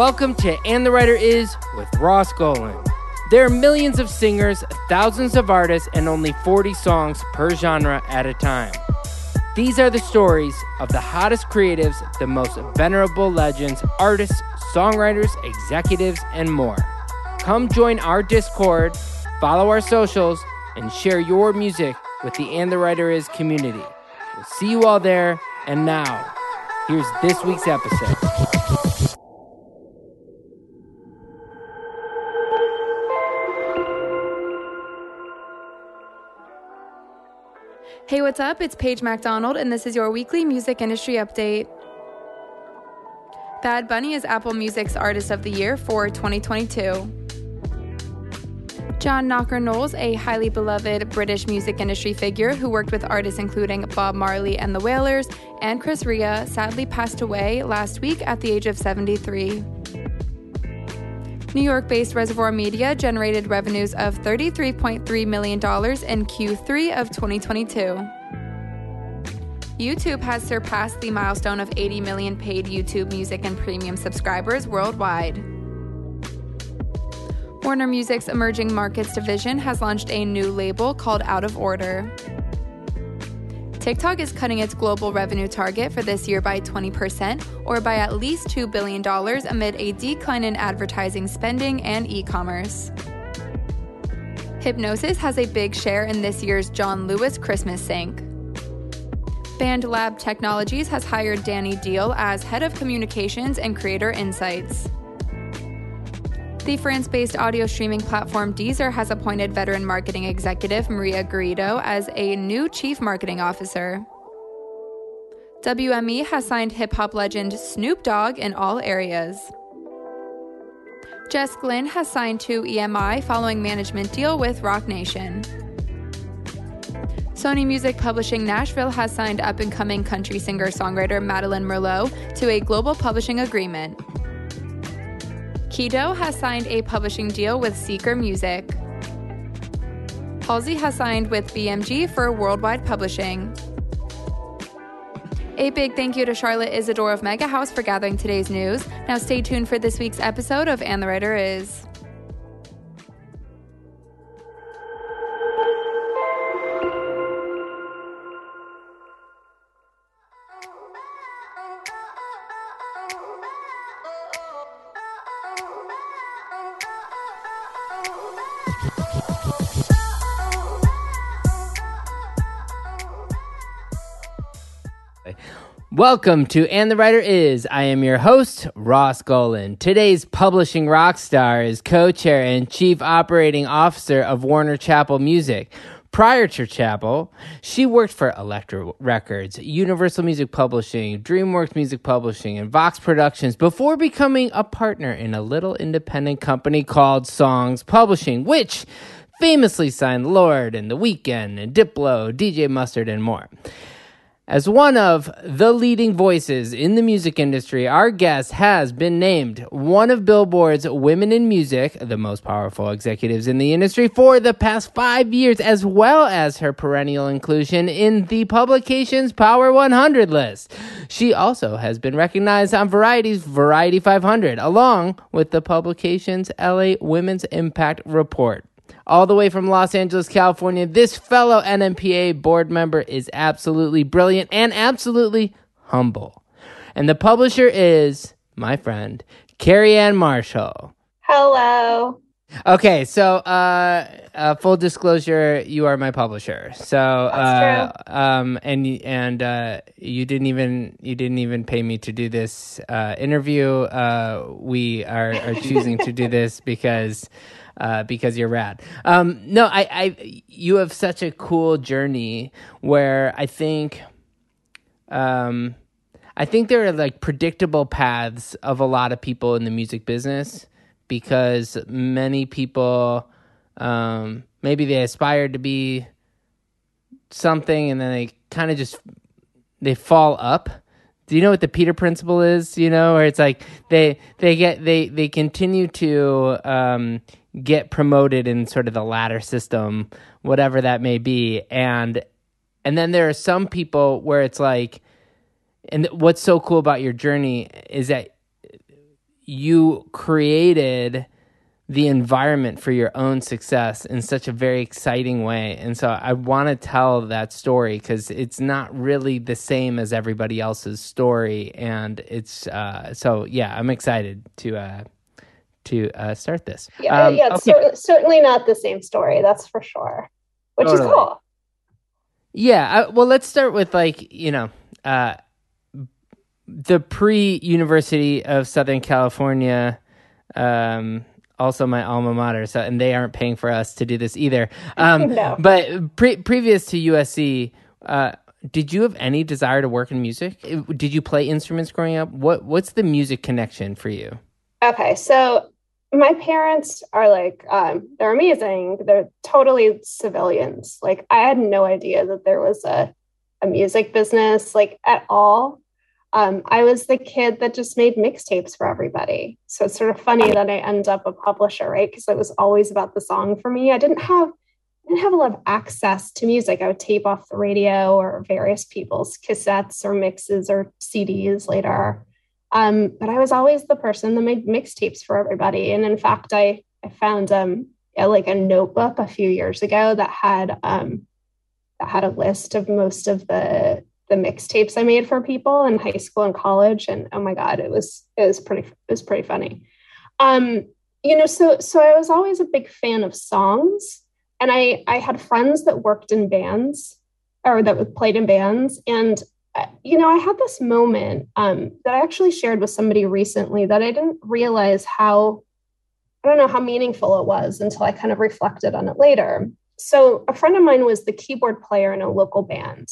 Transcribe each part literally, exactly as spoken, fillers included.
Welcome to And the Writer Is with Ross Golan. There are millions of singers, thousands of artists, and only forty songs per genre at a time. These are the stories of the hottest creatives, the most venerable legends, artists, songwriters, executives, and more. Come join our Discord, follow our socials, and share your music with the And the Writer Is community. We'll see you all there, and now, here's this week's episode. Hey, what's up? It's Paige MacDonald, and this is your weekly music industry update. Bad Bunny is Apple Music's Artist of the Year for twenty twenty-two. John Knocker Knowles, a highly beloved British music industry figure who worked with artists including Bob Marley and the Wailers, and Chris Rea, sadly passed away last week at the age of seventy-three. New York-based Reservoir Media generated revenues of thirty-three point three million dollars in Q three of twenty twenty-two. YouTube has surpassed the milestone of eighty million paid YouTube Music and Premium subscribers worldwide. Warner Music's Emerging Markets division has launched a new label called Out of Order. TikTok is cutting its global revenue target for this year by twenty percent, or by at least two billion dollars, amid a decline in advertising spending and e-commerce. Hypnosis has a big share in this year's John Lewis Christmas Sync. BandLab Technologies has hired Danny Deal as Head of Communications and Creator Insights. The France-based audio streaming platform Deezer has appointed veteran marketing executive Maria Garrido as a new chief marketing officer. W M E has signed hip-hop legend Snoop Dogg in all areas. Jess Glynn has signed to E M I following management deal with Roc Nation. Sony Music Publishing Nashville has signed up-and-coming country singer-songwriter Madeline Merlot to a global publishing agreement. Kido has signed a publishing deal with Seeker Music. Halsey has signed with B M G for worldwide publishing. A big thank you to Charlotte Isidore of Mega House for gathering today's news. Now stay tuned for this week's episode of And the Writer Is. Welcome to And the Writer Is. I am your host, Ross Golan. Today's publishing rock star is co-chair and chief operating officer of Warner Chappell Music. Prior to Chappell, she worked for Elektra Records, Universal Music Publishing, DreamWorks Music Publishing, and Vox Productions before becoming a partner in a little independent company called Songs Publishing, which famously signed Lorde and The Weeknd and Diplo, D J Mustard, and more. As one of the leading voices in the music industry, our guest has been named one of Billboard's Women in Music, the most powerful executives in the industry, for the past five years, as well as her perennial inclusion in the publication's Power one hundred list. She also has been recognized on Variety's Variety five hundred, along with the publication's L A Women's Impact Report. All the way from Los Angeles, California, this fellow N M P A board member is absolutely brilliant and absolutely humble. And the publisher is my friend, Carrie Ann Marshall. Hello. Okay, so uh, uh, full disclosure, you are my publisher. So uh, that's true. Um, and and uh, you didn't even you didn't even pay me to do this uh, interview. Uh, we are, are choosing to do this because. Uh, because you're rad. Um, no, I, I, you have such a cool journey where I think, um, I think there are like predictable paths of a lot of people in the music business, because many people, um, maybe they aspired to be something and then they kind of just, they fall up. Do you know what the Peter Principle is? You know, where it's like they, they get, they, they continue to, um, get promoted in sort of the ladder system, whatever that may be. And and then there are some people where it's like, and what's so cool about your journey is that you created the environment for your own success in such a very exciting way. And so I want to tell that story because it's not really the same as everybody else's story. And it's, uh, so yeah, I'm excited to, uh, to uh, start this. Yeah, um, yeah it's okay. cer- certainly not the same story. That's for sure, which totally. is cool. Yeah. I, well, let's start with like, you know, uh, the pre-University of Southern California, um, also my alma mater, so and they aren't paying for us to do this either. Um, no. But pre- previous to U S C, uh, did you have any desire to work in music? Did you play instruments growing up? What What's the music connection for you? Okay, so my parents are like, um, they're amazing. They're totally civilians. Like, I had no idea that there was a, a music business, like, at all. Um, I was the kid that just made mixtapes for everybody. So it's sort of funny that I end up a publisher, right? Because it was always about the song for me. I didn't have, I didn't have a lot of access to music. I would tape off the radio or various people's cassettes or mixes or C Ds later. Um, but I was always the person that made mixtapes for everybody. And in fact, I, I found um, yeah, like a notebook a few years ago that had um, that had a list of most of the the mixtapes I made for people in high school and college. And oh my God, it was, it was pretty, it was pretty funny. Um, you know, so, so I was always a big fan of songs, and I, I had friends that worked in bands or that played in bands. And, you know, I had this moment um, that I actually shared with somebody recently that I didn't realize how, I don't know how meaningful it was until I kind of reflected on it later. So a friend of mine was the keyboard player in a local band.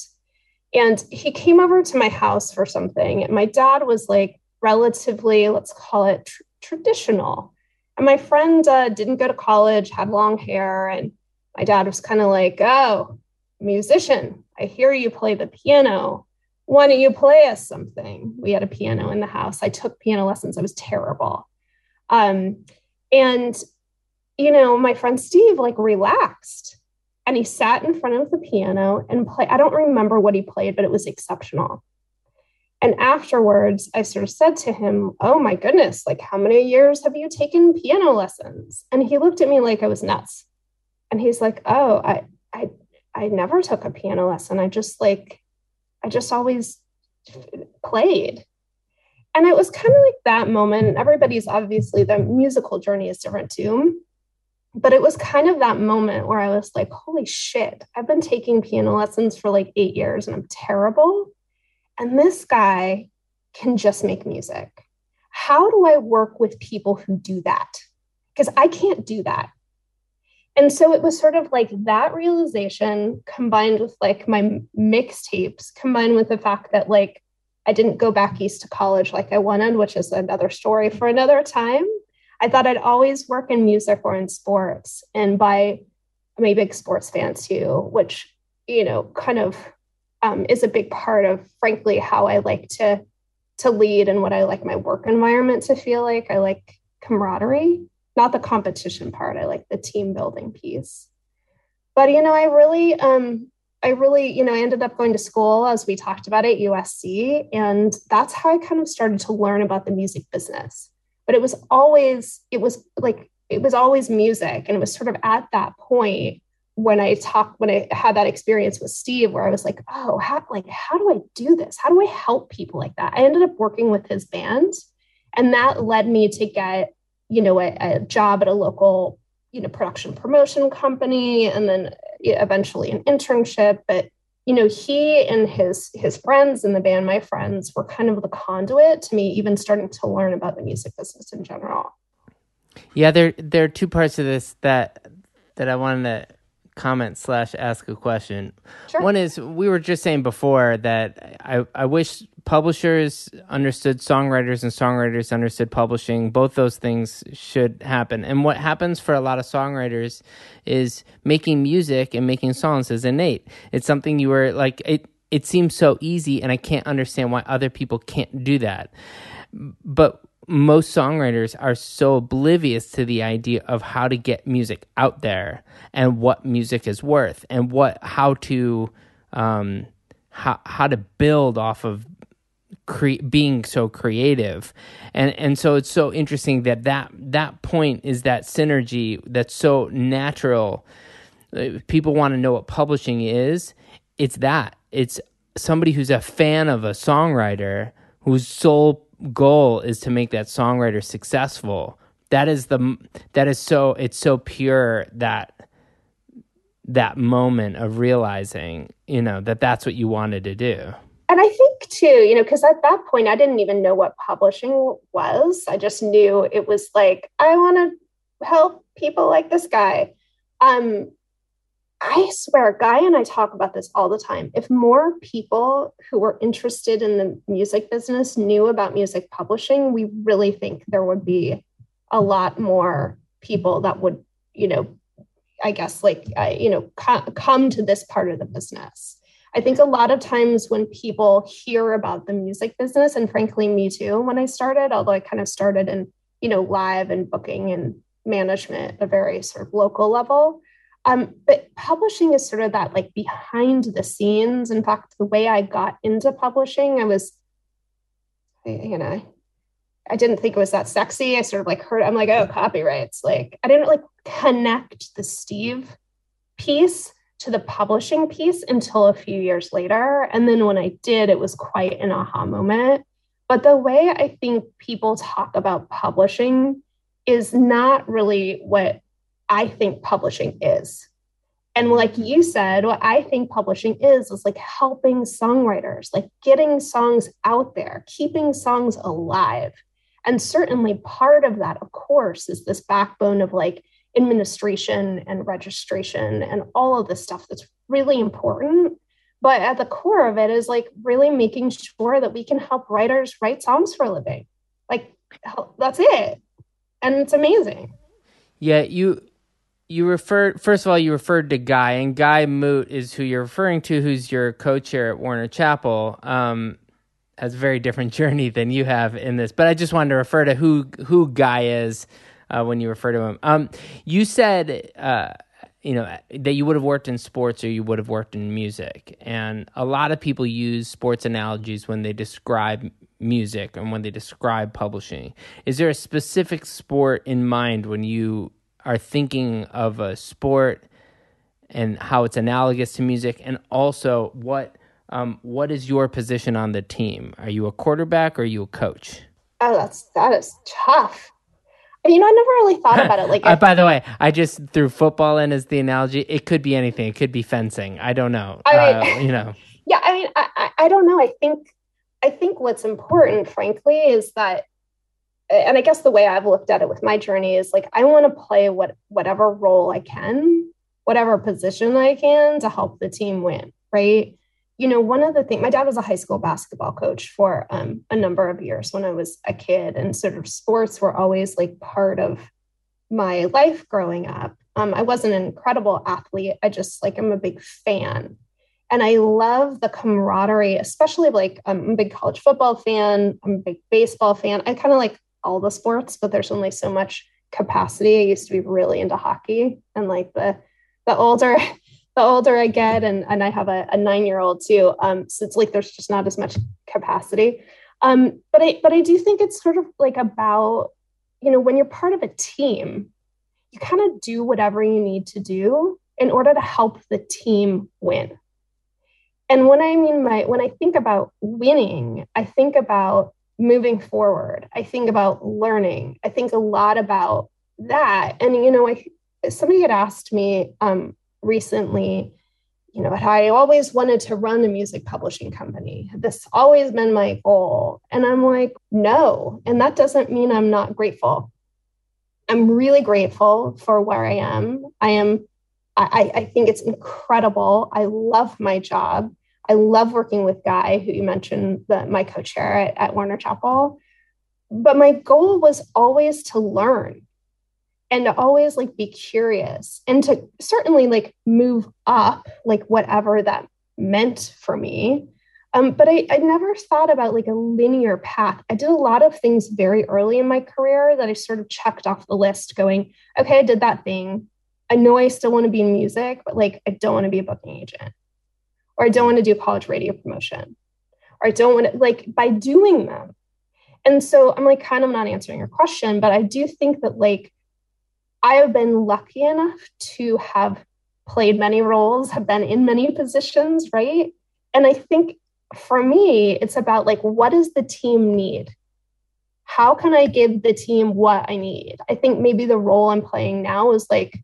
And he came over to my house for something. And my dad was like relatively, let's call it tr- traditional. And my friend uh, didn't go to college, had long hair. And my dad was kind of like, oh, musician, I hear you play the piano. Why don't you play us something? We had a piano in the house. I took piano lessons. I was terrible. Um, and, you know, my friend Steve like relaxed. And he sat in front of the piano and played. I don't remember what he played, but it was exceptional. And afterwards, I sort of said to him, oh my goodness, like how many years have you taken piano lessons? And he looked at me like I was nuts. And he's like, oh, I I, I never took a piano lesson. I just like, I just always played. And it was kind of like that moment. Everybody's obviously, the musical journey is different too. But it was kind of that moment where I was like, holy shit, I've been taking piano lessons for like eight years and I'm terrible. And this guy can just make music. How do I work with people who do that? Because I can't do that. And so it was sort of like that realization combined with like my mixtapes, combined with the fact that like I didn't go back east to college like I wanted, which is another story for another time. I thought I'd always work in music or in sports, and by I'm a big sports fan too, which, you know, kind of um, is a big part of, frankly, how I like to to lead and what I like my work environment to feel like. I like camaraderie, not the competition part. I like the team building piece. But, you know, I really, um, I really, you know, I ended up going to school, as we talked about, at U S C, and that's how I kind of started to learn about the music business. But it was always, it was like, it was always music. And it was sort of at that point when I talked, when I had that experience with Steve, where I was like, oh, how, like, how do I do this? How do I help people like that? I ended up working with his band, and that led me to get, you know, a, a job at a local, you know, production promotion company, and then eventually an internship. But, you know, he and his his friends in the band, my friends, were kind of the conduit to me even starting to learn about the music business in general. Yeah, there there are two parts of this that that I wanted to comment slash ask a question. Sure. One is, we were just saying before that I, I wish publishers understood songwriters and songwriters understood publishing. Both those things should happen. And what happens for a lot of songwriters is making music and making songs is innate. It's something you were like, it, it seems so easy, and I can't understand why other people can't do that. But most songwriters are so oblivious to the idea of how to get music out there and what music is worth and what, how to, um, how, how to build off of cre- being so creative. And and so it's so interesting that, that that point is that synergy that's so natural. People want to know what publishing is. It's that. It's somebody who's a fan of a songwriter whose sole goal is to make that songwriter successful. That is the that is so it's so pure that that moment of realizing, you know, that that's what you wanted to do. And I think too, you know, because at that point I didn't even know what publishing was. I just knew it was like, I want to help people like this guy. Um, I swear, Guy and I talk about this all the time. If more people who were interested in the music business knew about music publishing, we really think there would be a lot more people that would, you know, I guess like, uh, you know, co- come to this part of the business. I think a lot of times when people hear about the music business, and frankly, me too, when I started, although I kind of started in, you know, live and booking and management at a very sort of local level. Um, but publishing is sort of that like behind the scenes. In fact, the way I got into publishing, I was, you know, I didn't think it was that sexy. I sort of like heard, I'm like, oh, copyrights. Like I didn't like connect the Steve piece to the publishing piece until a few years later. And then when I did, it was quite an aha moment. But the way I think people talk about publishing is not really what I think publishing is. And like you said, what I think publishing is, is like helping songwriters, like getting songs out there, keeping songs alive. And certainly part of that, of course, is this backbone of like administration and registration and all of this stuff that's really important. But at the core of it is like really making sure that we can help writers write songs for a living. Like that's it. And it's amazing. Yeah, you you referred, first of all, you referred to Guy, and Guy Moot is who you're referring to, who's your co-chair at Warner Chappell. Um, has a very different journey than you have in this, but I just wanted to refer to who who Guy is uh, when you refer to him. Um, you said uh, you know that you would have worked in sports or you would have worked in music, and a lot of people use sports analogies when they describe music and when they describe publishing. Is there a specific sport in mind when you are thinking of a sport and how it's analogous to music? And also, what um, what is your position on the team? Are you a quarterback or are you a coach? Oh, that's that is tough. You know, I never really thought about it. Like, uh, I, by the way, I just threw football in as the analogy. It could be anything. It could be fencing. I don't know. I mean, uh, you know. Yeah, I mean, I, I, I don't know. I think. I think what's important, frankly, is that, and I guess the way I've looked at it with my journey is like, I want to play what whatever role I can, whatever position I can to help the team win, right? You know, one of the things, my dad was a high school basketball coach for um, a number of years when I was a kid, and sort of sports were always like part of my life growing up. Um, I wasn't an incredible athlete. I just like, I'm a big fan. And I love the camaraderie, especially like I'm a big college football fan. I'm a big baseball fan. I kind of like all the sports, but there's only so much capacity. I used to be really into hockey, and like the the older the older I get, and and I have a, a nine year old too. Um, so it's like there's just not as much capacity. Um, but I but I do think it's sort of like about, you know, when you're part of a team, you kind of do whatever you need to do in order to help the team win. And when I mean my, when I think about winning, I think about moving forward. I think about learning. I think a lot about that. And, you know, I, somebody had asked me um, recently, you know, how I always wanted to run a music publishing company. This always been my goal. And I'm like, no. And that doesn't mean I'm not grateful. I'm really grateful for where I am. I am. I, I think it's incredible. I love my job. I love working with Guy, who you mentioned, the, my co-chair at, at Warner Chappell. But my goal was always to learn and to always like be curious and to certainly like move up, like whatever that meant for me. Um, but I, I never thought about like a linear path. I did a lot of things very early in my career that I sort of checked off the list going, okay, I did that thing. I know I still want to be in music, but like, I don't want to be a booking agent, or I don't want to do college radio promotion, or I don't want to, like, by doing them. And so I'm like, kind of not answering your question, but I do think that, like, I have been lucky enough to have played many roles, have been in many positions, right? And I think for me, it's about, like, what does the team need? How can I give the team what I need? I think maybe the role I'm playing now is, like,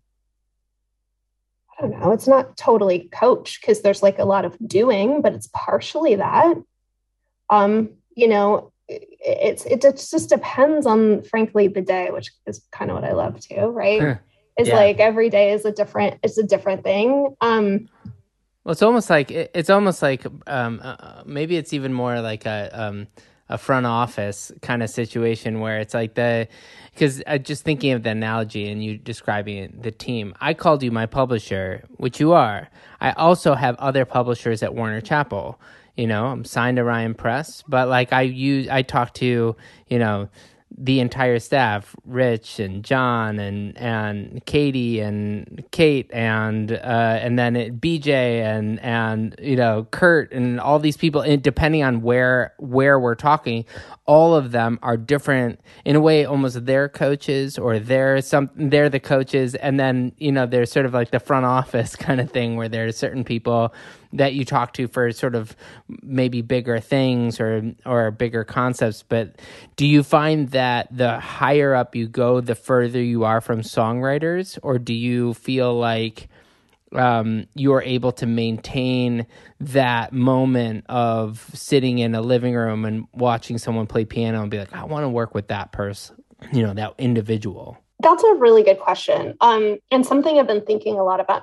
I don't know, it's not totally coach because there's, like, a lot of doing, but it's partially that. Um, you know, it's it just depends on, frankly, the day, which is kind of what I love too, right? Huh. It's yeah. like every day is a different, it's a different thing. Um, well, it's almost like it's almost like um, uh, maybe it's even more like a um, a front office kind of situation where it's like the because uh, just thinking of the analogy and you describing it, the team. I called you my publisher, which you are. I also have other publishers at Warner Chappell. You know, I'm signed to Ryan Press, but like I use, I talk to, you know, the entire staff, Rich and John and, and Katie and Kate and, uh, and then it, B J and, and, you know, Kurt and all these people, and depending on where, where we're talking, all of them are different in a way, almost their coaches or they're some, they're the coaches. And then, you know, there's sort of like the front office kind of thing where there are certain people that you talk to for sort of maybe bigger things or or bigger concepts. But do you find that the higher up you go, the further you are from songwriters? Or do you feel like um, you are able to maintain that moment of sitting in a living room and watching someone play piano and be like, I want to work with that person, you know, that individual? That's a really good question. Um, and something I've been thinking a lot about.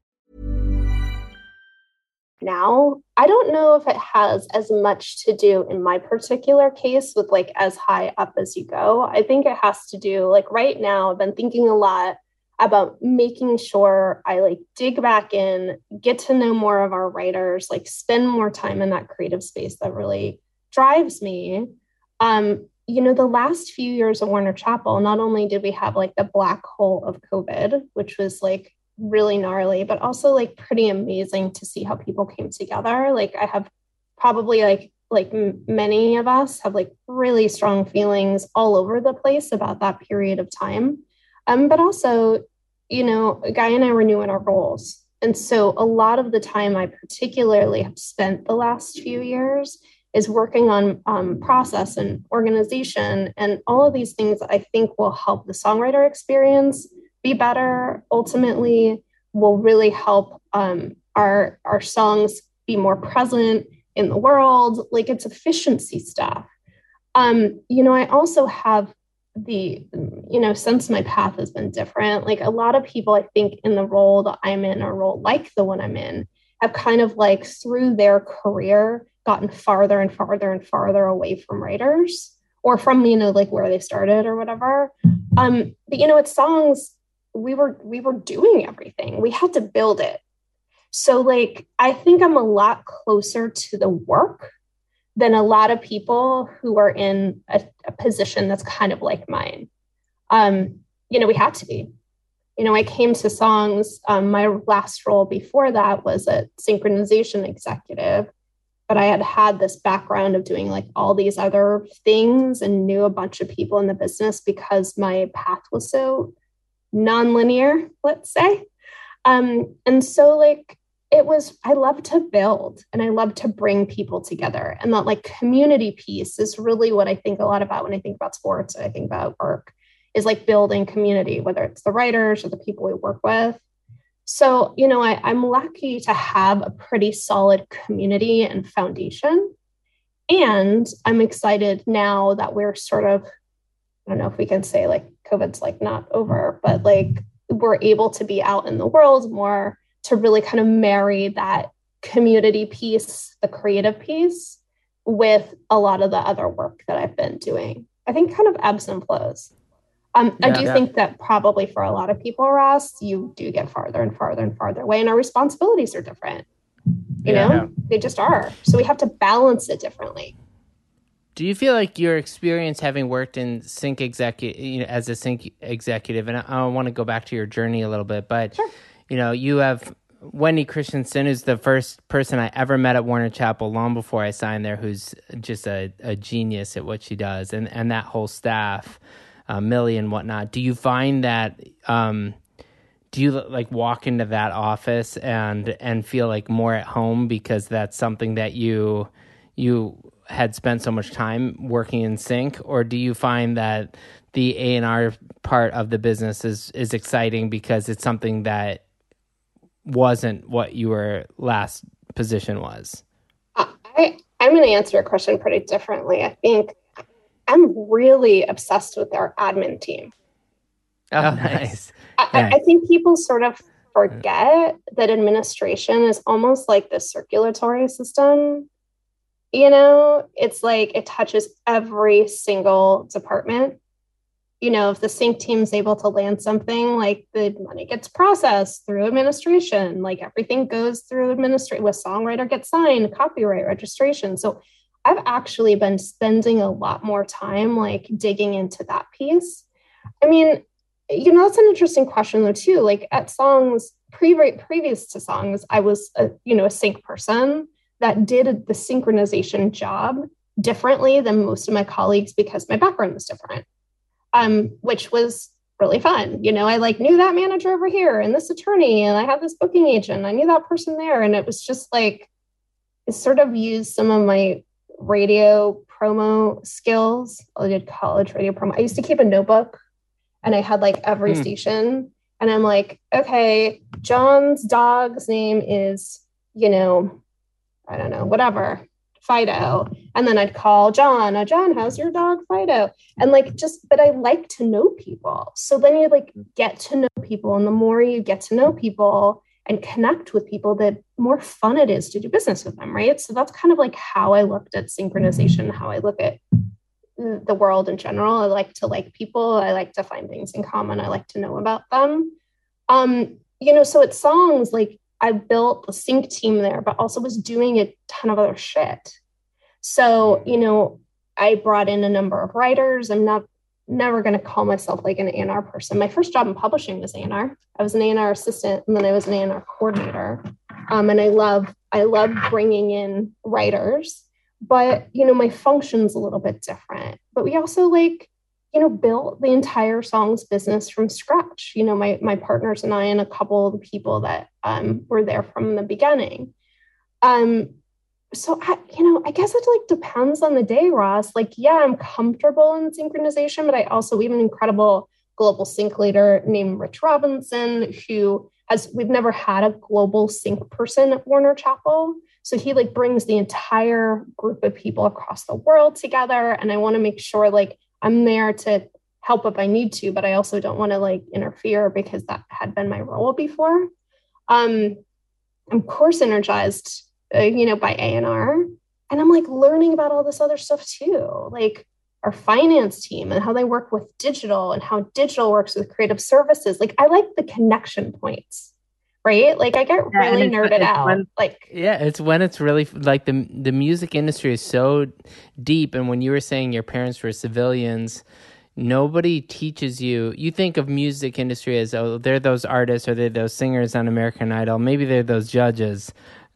Now, I don't know if it has as much to do in my particular case with like as high up as you go. I think it has to do like right now, I've been thinking a lot about making sure I like dig back in, get to know more of our writers, like spend more time in that creative space that really drives me. Um, you know, the last few years of Warner Chappell, not only did we have like the black hole of COVID, which was like really gnarly, but also like pretty amazing to see how people came together. Like I have probably like, like m- many of us have like really strong feelings all over the place about that period of time. Um, but also, you know, Guy and I were new in our roles. And so a lot of the time I particularly have spent the last few years is working on um, process and organization and all of these things I think will help the songwriter experience be better, ultimately will really help um, our, our songs be more present in the world. Like it's efficiency stuff. Um, you know, I also have the, you know, since my path has been different, like a lot of people I think in the role that I'm in or role like the one I'm in have kind of like through their career gotten farther and farther and farther away from writers or from, you know, like where they started or whatever. Um, but, you know, it's songs, we were, we were doing everything. We had to build it. So like, I think I'm a lot closer to the work than a lot of people who are in a, a position that's kind of like mine. Um, you know, we had to be, you know, I came to songs. Um, my last role before that was a synchronization executive. But I had had this background of doing like all these other things and knew a bunch of people in the business because my path was so nonlinear, let's say. Um, and so like it was, I love to build and I love to bring people together. And that like community piece is really what I think a lot about when I think about sports, I think about work is like building community, whether it's the writers or the people we work with. So, you know, I, I'm lucky to have a pretty solid community and foundation. And I'm excited now that we're sort of, I don't know if we can say like COVID's like not over, but like we're able to be out in the world more to really kind of marry that community piece, the creative piece, with a lot of the other work that I've been doing. I think kind of ebbs and flows. Um, yeah, I do yeah. think that probably for a lot of people, Ross, you do get farther and farther and farther away, and our responsibilities are different. You yeah, know, yeah. they just are. So we have to balance it differently. Do you feel like your experience having worked in sync executive, you know, as a sync executive, and I, I want to go back to your journey a little bit, but sure. you know, you have Wendy Christensen, who's the first person I ever met at Warner Chappell long before I signed there, who's just a, a genius at what she does, and, and that whole staff, uh, Millie and whatnot. Do you find that? Um, Do you like walk into that office and and feel like more at home because that's something that you you had spent so much time working in sync? Or do you find that the A and R part of the business is, is exciting because it's something that wasn't what your last position was? I, I'm going to answer your question pretty differently. I think I'm really obsessed with our admin team. Oh, nice. I, yeah. I think people sort of forget that administration is almost like the circulatory system. You know, it's like it touches every single department. You know, if the sync team is able to land something, like the money gets processed through administration, like everything goes through administration, with songwriter gets signed, copyright registration. So I've actually been spending a lot more time like digging into that piece. I mean, you know, that's an interesting question, though, too. Like at songs, pre- previous to songs, I was, a, you know, a sync person that did the synchronization job differently than most of my colleagues because my background was different, um, which was really fun. You know, I like knew that manager over here and this attorney, and I had this booking agent. I knew that person there. And it was just like, it sort of used some of my radio promo skills. I did college radio promo. I used to keep a notebook. And I had like every hmm. station, and I'm like, okay, John's dog's name is, you know, I don't know, whatever, Fido. And then I'd call John, oh, John, how's your dog Fido? And like, just, but I like to know people. So then you like get to know people. And the more you get to know people and connect with people, the more fun it is to do business with them. Right. So that's kind of like how I looked at synchronization, how I look at the world in general. I like to like people. I like to find things in common. I like to know about them. Um, you know, so at songs, like I built the sync team there, but also was doing a ton of other shit. So, you know, I brought in a number of writers. I'm not never going to call myself like an A and R person. My first job in publishing was A and R. I was an A and R assistant, and then I was an A and R coordinator. Um, and I love, I love bringing in writers. But, you know, my function's a little bit different. But we also, like, you know, built the entire songs business from scratch. You know, my my partners and I and a couple of the people that um, were there from the beginning. Um, so, I, you know, I guess it, like, depends on the day, Ross. Like, yeah, I'm comfortable in synchronization, but I also, we have an incredible global sync leader named Rich Robinson, who has, we've never had a global sync person at Warner Chappell. So he like brings the entire group of people across the world together. And I want to make sure like I'm there to help if I need to, but I also don't want to like interfere because that had been my role before. Um, I'm course energized, uh, you know, by A and R. And I'm like learning about all this other stuff too, like our finance team and how they work with digital and how digital works with creative services. Like I like the connection points. Right? Like I get really yeah, it's, nerded it's out. When, like, yeah, it's when it's really like the the music industry is so deep. And when you were saying your parents were civilians, nobody teaches you. You think of music industry as, oh, they're those artists or they're those singers on American Idol. Maybe they're those judges.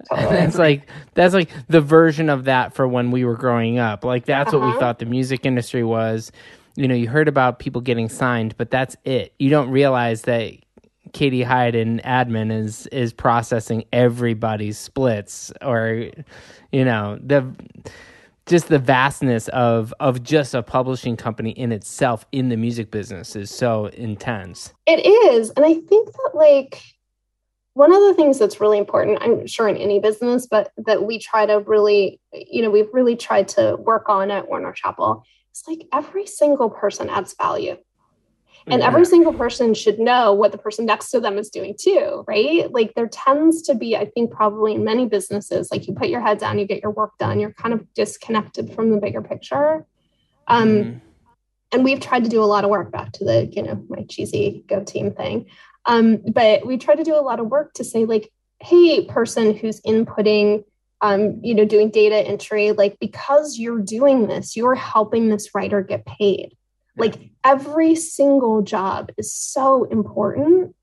Totally. That's like that's like the version of that for when we were growing up. Like that's uh-huh. what we thought the music industry was. You know, you heard about people getting signed, but that's it. You don't realize that Katie Hyde in admin is is processing everybody's splits, or you know, the just the vastness of of just a publishing company in itself in the music business is so intense. It is. And I think that like one of the things that's really important, I'm sure in any business, but that we try to really, you know, we've really tried to work on at Warner Chappell, it's like every single person adds value. And yeah. every single person should know what the person next to them is doing too, right? Like there tends to be, I think probably in many businesses, like you put your head down, you get your work done, you're kind of disconnected from the bigger picture. Um, mm-hmm. And we've tried to do a lot of work back to the, you know, my cheesy go team thing. Um, but we try to do a lot of work to say like, hey, person who's inputting, um, you know, doing data entry, like, because you're doing this, you're helping this writer get paid. Like every single job is so important.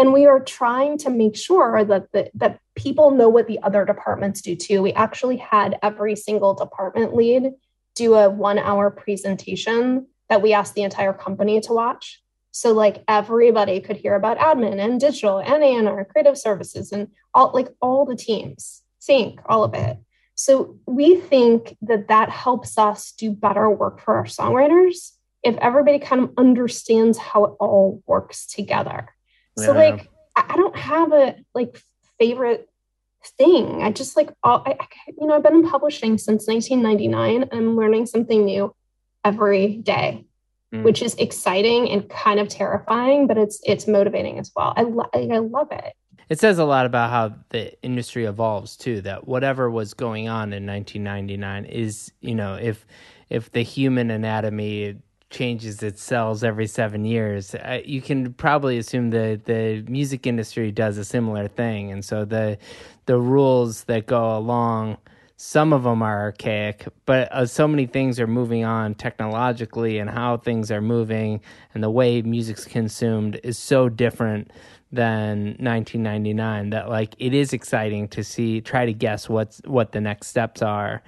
And we are trying to make sure that the, that people know what the other departments do too. We actually had every single department lead do a one hour presentation that we asked the entire company to watch. So like everybody could hear about admin and digital and A and R, creative services and all, like all the teams, sync, all of it. So we think that that helps us do better work for our songwriters if everybody kind of understands how it all works together. Yeah. So like, I don't have a like favorite thing. I just like, all, I, I, you know, I've been in publishing since nineteen ninety-nine. I'm learning something new every day, mm. which is exciting and kind of terrifying, but it's, it's motivating as well. I, lo- I love it. It says a lot about how the industry evolves too, that whatever was going on in nineteen ninety-nine is, you know, if, if the human anatomy changes its cells every seven years, uh, you can probably assume that the music industry does a similar thing. And so the the rules that go along, some of them are archaic, but uh, so many things are moving on technologically, and how things are moving and the way music's consumed is so different than nineteen ninety-nine that like it is exciting to see, try to guess what's what the next steps are.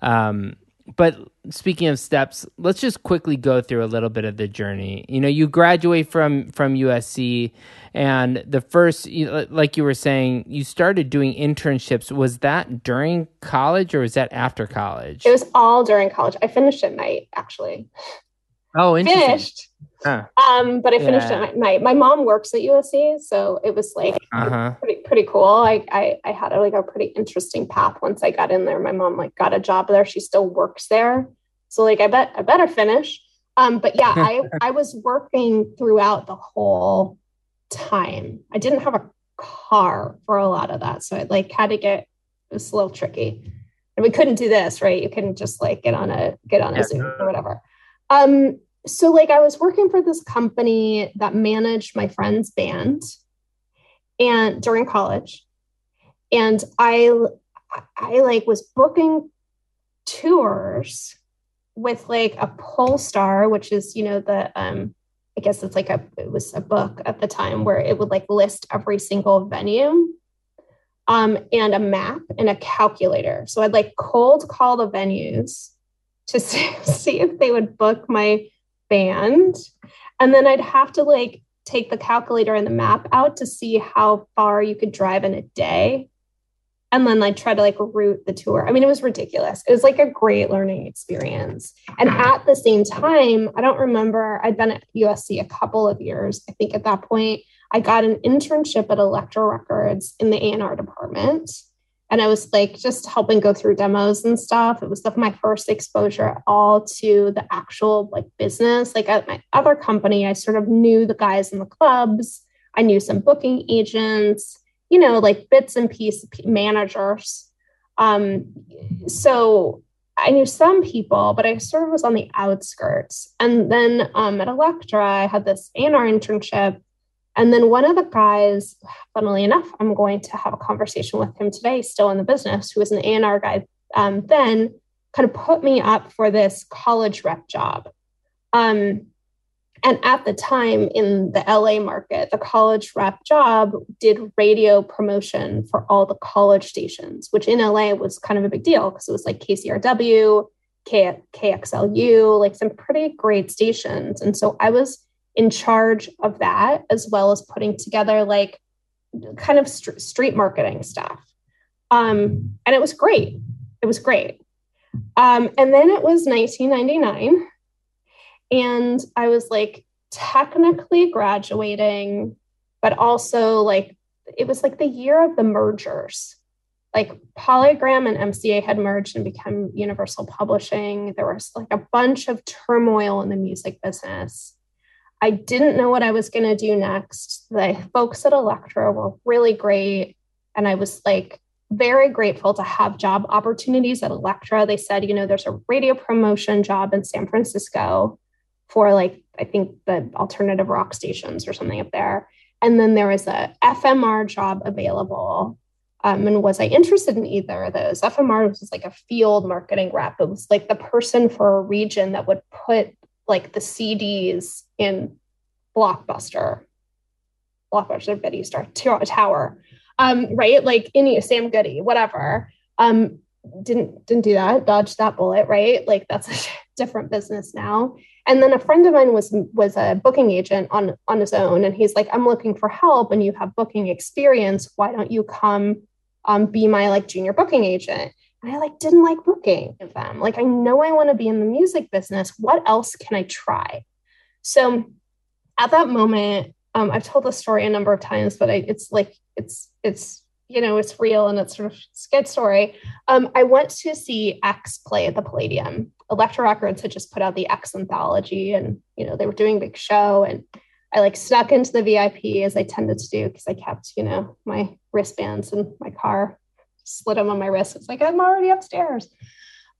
Um, But speaking of steps, let's just quickly go through a little bit of the journey. You know, you graduate from, from U S C, and the first, you, like you were saying, you started doing internships. Was that during college or was that after college? It was all during college. I finished at night, actually. Oh, interesting. Finished. Huh. Um, but I finished yeah. at night. My mom works at U S C, so it was like uh-huh. pretty, pretty cool. I, I, I had like a pretty interesting path once I got in there. My mom like got a job there. She still works there, so like I bet I better finish. Um, but yeah, I, I was working throughout the whole time. I didn't have a car for a lot of that, so I like had to get. It was a little tricky, and we couldn't do this, right? You couldn't just like get on a get on a yeah. Zoom or whatever. Um. So like I was working for this company that managed my friend's band and during college, and I, I like was booking tours with like a Pole Star, which is, you know, the, um, I guess it's like a, it was a book at the time where it would like list every single venue, um, and a map and a calculator. So I'd like cold call the venues to see if they would book my band. And then I'd have to like take the calculator and the map out to see how far you could drive in a day. And then I like, try to like route the tour. I mean, it was ridiculous. It was like a great learning experience. And at the same time, I don't remember, I'd been at U S C a couple of years. I think at that point I got an internship at Elektra Records in the A and R department. And I was like just helping go through demos and stuff. It was like my first exposure at all to the actual like business. Like at my other company, I sort of knew the guys in the clubs. I knew some booking agents, you know, like bits and pieces, managers. Um, so I knew some people, but I sort of was on the outskirts. And then um, at Elektra, I had this A and R internship. And then one of the guys, funnily enough, I'm going to have a conversation with him today, still in the business, who was an A and R guy, um, then kind of put me up for this college rep job. Um, and at the time in the L A market, the college rep job did radio promotion for all the college stations, which in L A was kind of a big deal because it was like K C R W, K- KXLU, like some pretty great stations. And so I was in charge of that, as well as putting together like kind of st- street marketing stuff. Um, and it was great. It was great. Um, and then it was nineteen ninety-nine. And I was like technically graduating, but also like, it was like the year of the mergers. Like Polygram and M C A had merged and become Universal Publishing. There was like a bunch of turmoil in the music business. I didn't know what I was going to do next. The folks at Elektra were really great. And I was like very grateful to have job opportunities at Elektra. They said, you know, there's a radio promotion job in San Francisco for like, I think the alternative rock stations or something up there. And then there was a F M R job available. Um, and was I interested in either of those? F M R was like a field marketing rep. It was like the person for a region that would put like the C Ds in Blockbuster, Blockbuster Video Store Tower, um, right? Like any Sam Goody, whatever. Um, didn't didn't do that. Dodged that bullet, right? Like that's a different business now. And then a friend of mine was was a booking agent on on his own, and he's like, "I'm looking for help, and you have booking experience. Why don't you come, um, be my like junior booking agent?" And I like didn't like booking of them. Like I know I want to be in the music business. What else can I try? So at that moment, um, I've told this story a number of times, but I, it's like it's it's you know it's real and it's sort of it's a good story. Um, I went to see X play at the Palladium. Elektra Records had just put out the X anthology and, you know, they were doing a big show and I like snuck into the V I P as I tended to do because I kept, you know, my wristbands in my car, slid them on my wrist. It's like, I'm already upstairs.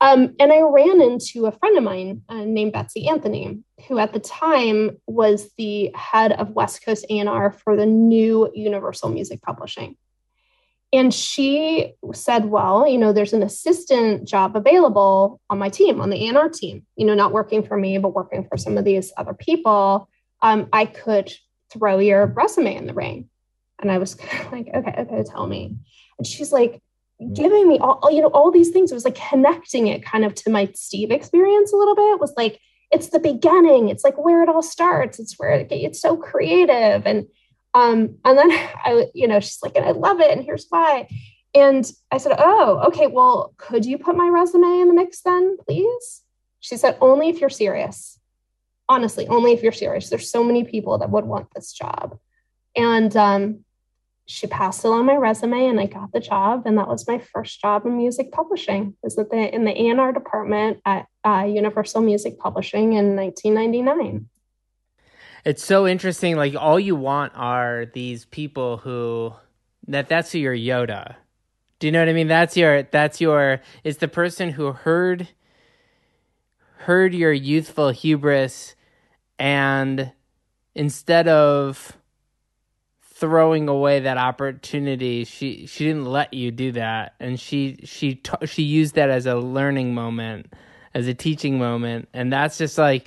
Um, and I ran into a friend of mine uh, named Betsy Anthony, who at the time was the head of West Coast A and R for the new Universal Music Publishing. And she said, well, you know, there's an assistant job available on my team, on the A and R team, you know, not working for me, but working for some of these other people. Um, I could throw your resume in the ring. And I was kind of like, okay, okay, tell me. And she's like giving me all, you know, all these things. It was like connecting it kind of to my Steve experience a little bit. It was like, it's the beginning. It's like where it all starts. It's where it, it's so creative. And Um, and then I, you know, she's like, and I love it. And here's why. And I said, oh, okay, well, could you put my resume in the mix then, please? She said, only if you're serious. Honestly, only if you're serious. There's so many people that would want this job. And um, she passed along my resume and I got the job. And that was my first job in music publishing, was at the, in the A and R department at uh, Universal Music Publishing in nineteen ninety-nine. It's so interesting, like, all you want are these people who, that that's your Yoda. Do you know what I mean? That's your, that's your, it's the person who heard, heard your youthful hubris and instead of throwing away that opportunity, she, she didn't let you do that. And she, she, she used that as a learning moment, as a teaching moment. And that's just like,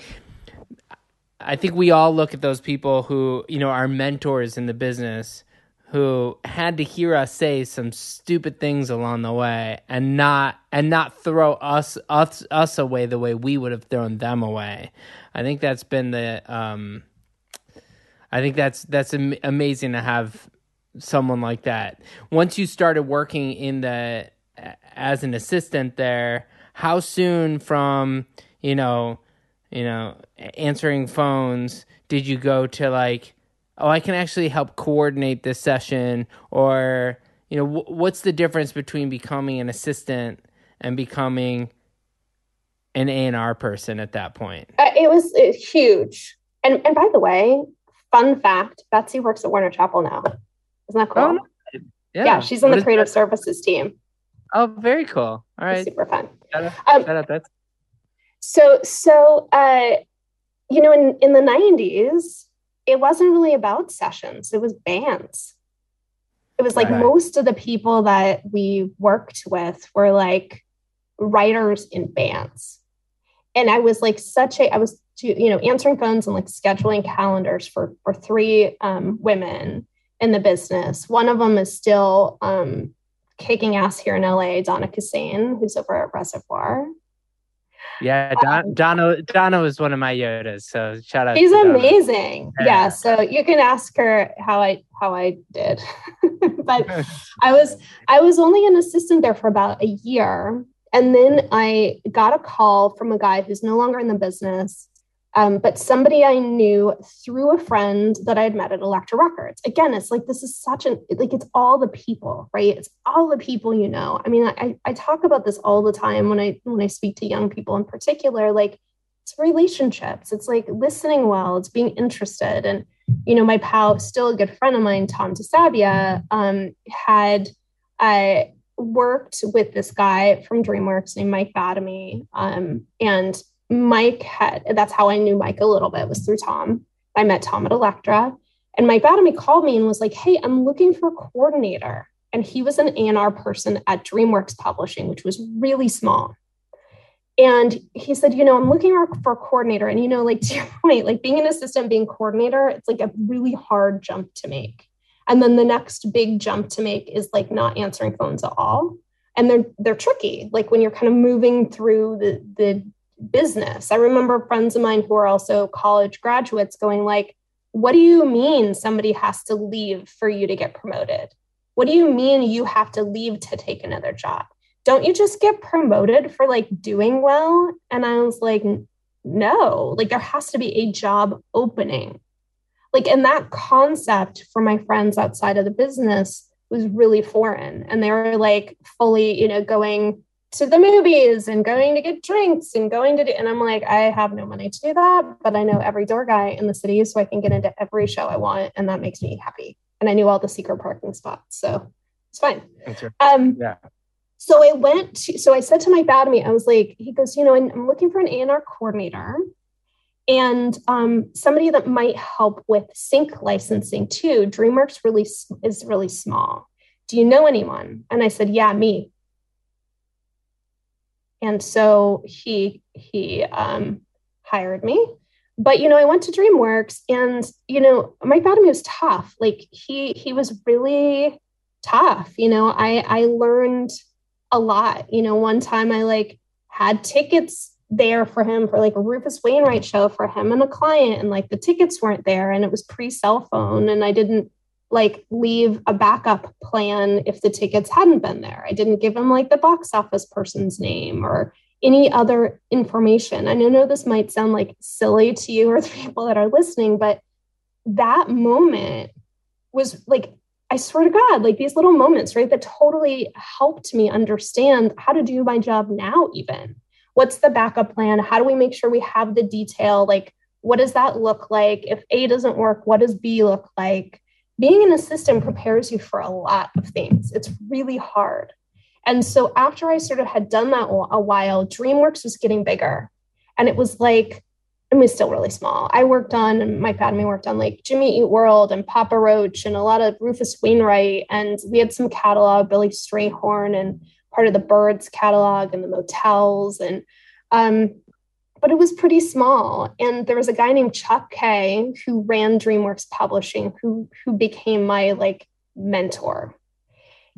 I think we all look at those people who, you know, are mentors in the business who had to hear us say some stupid things along the way and not and not throw us us, us away the way we would have thrown them away. I think that's been the um, I think that's that's am- amazing to have someone like that. Once you started working in the as an assistant there, how soon from, you know, you know, answering phones, did you go to like, oh, I can actually help coordinate this session? Or, you know, w- what's the difference between becoming an assistant and becoming an A and R person at that point? Uh, it was it, huge. And and by the way, fun fact, Betsy works at Warner Chappell now. Isn't that cool? Oh, yeah. yeah, she's in what the creative that? services team. Oh, very cool. All right. Super fun. Shout out, um, shout out Betsy. So, so, uh, you know, in, in the nineties, it wasn't really about sessions. It was bands. It was like right. Most of the people that we worked with were like writers in bands. And I was like such a, I was, you know, answering phones and like scheduling calendars for, for three um, women in the business. One of them is still um, kicking ass here in L A, Donna Kassane, who's over at Reservoir. Yeah, Don, Donna Donna was one of my Yodas, so shout out. She's to amazing. Yeah. yeah, so you can ask her how I how I did. But I was I was only an assistant there for about a year, and then I got a call from a guy who's no longer in the business, um, but somebody I knew through a friend that I had met at Elektra Records. Again, it's like this is such an like it's all the people, right? It's all the people you know. I mean, I I talk about this all the time when I when I speak to young people in particular. Like it's relationships. It's like listening well, it's being interested. And, you know, my pal, still a good friend of mine, Tom DeSavia, um, had uh, worked with this guy from DreamWorks named Mike Badamy. Um, and Mike had, that's how I knew Mike a little bit, was through Tom. I met Tom at Elektra. And Mike Badamy called me and was like, hey, I'm looking for a coordinator. And he was an A and R person at DreamWorks Publishing, which was really small. And he said, you know, I'm looking for a coordinator. And, you know, like to your point, like being an assistant, being coordinator, it's like a really hard jump to make. And then the next big jump to make is like not answering phones at all. And they're, they're tricky. Like when you're kind of moving through the, the business, I remember friends of mine who are also college graduates going like, what do you mean somebody has to leave for you to get promoted? What do you mean you have to leave to take another job? Don't you just get promoted for like doing well? And I was like, no, like there has to be a job opening. Like, and that concept for my friends outside of the business was really foreign. And they were like fully, you know, going to the movies and going to get drinks and going to do, and I'm like, I have no money to do that, but I know every door guy in the city, so I can get into every show I want. And that makes me happy. And I knew all the secret parking spots. So it's fine. That's right. Um, yeah. So I went to, so I said to Mike Badamy, I was like, he goes, you know, I'm looking for an A and R coordinator and um, somebody that might help with sync licensing too. DreamWorks really is really small. Do you know anyone? And I said, yeah, me. And so he, he um, hired me. But, you know, I went to DreamWorks and, you know, Mike Badamy was tough. Like he, he was really tough. You know, I, I learned a lot. You know, one time I like had tickets there for him for like a Rufus Wainwright show for him and a client, and like the tickets weren't there and it was pre-cell phone. And I didn't like leave a backup plan if the tickets hadn't been there. I didn't give him like the box office person's name or any other information. I know this might sound like silly to you or the people that are listening, but that moment was like, I swear to God, like these little moments, right? That totally helped me understand how to do my job now, even. What's the backup plan? How do we make sure we have the detail? Like, what does that look like? If A doesn't work, what does B look like? Being an assistant prepares you for a lot of things. It's really hard. And so after I sort of had done that a while, DreamWorks was getting bigger. And it was like, it was still really small. I worked on, and Mike Badamy worked on like Jimmy Eat World and Papa Roach and a lot of Rufus Wainwright. And we had some catalog, Billy Strayhorn and part of the Birds catalog and the Motels. And, um, but it was pretty small. And there was a guy named Chuck Kaye who ran DreamWorks Publishing, who, who became my like mentor.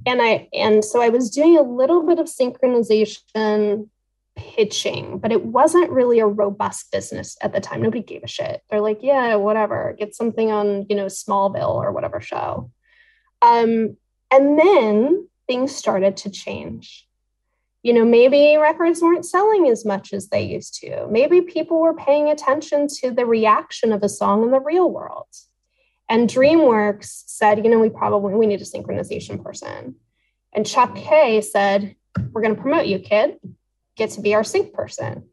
And I, and so I was doing a little bit of synchronization pitching, but it wasn't really a robust business at the time. Nobody gave a shit. They're like, yeah, whatever, get something on, you know, Smallville or whatever show. Um, and then things started to change. You know, maybe records weren't selling as much as they used to. Maybe people were paying attention to the reaction of a song in the real world. And DreamWorks said, you know, we probably, we need a synchronization person. And Chuck Kaye said, we're going to promote you, kid. Get to be our sync person.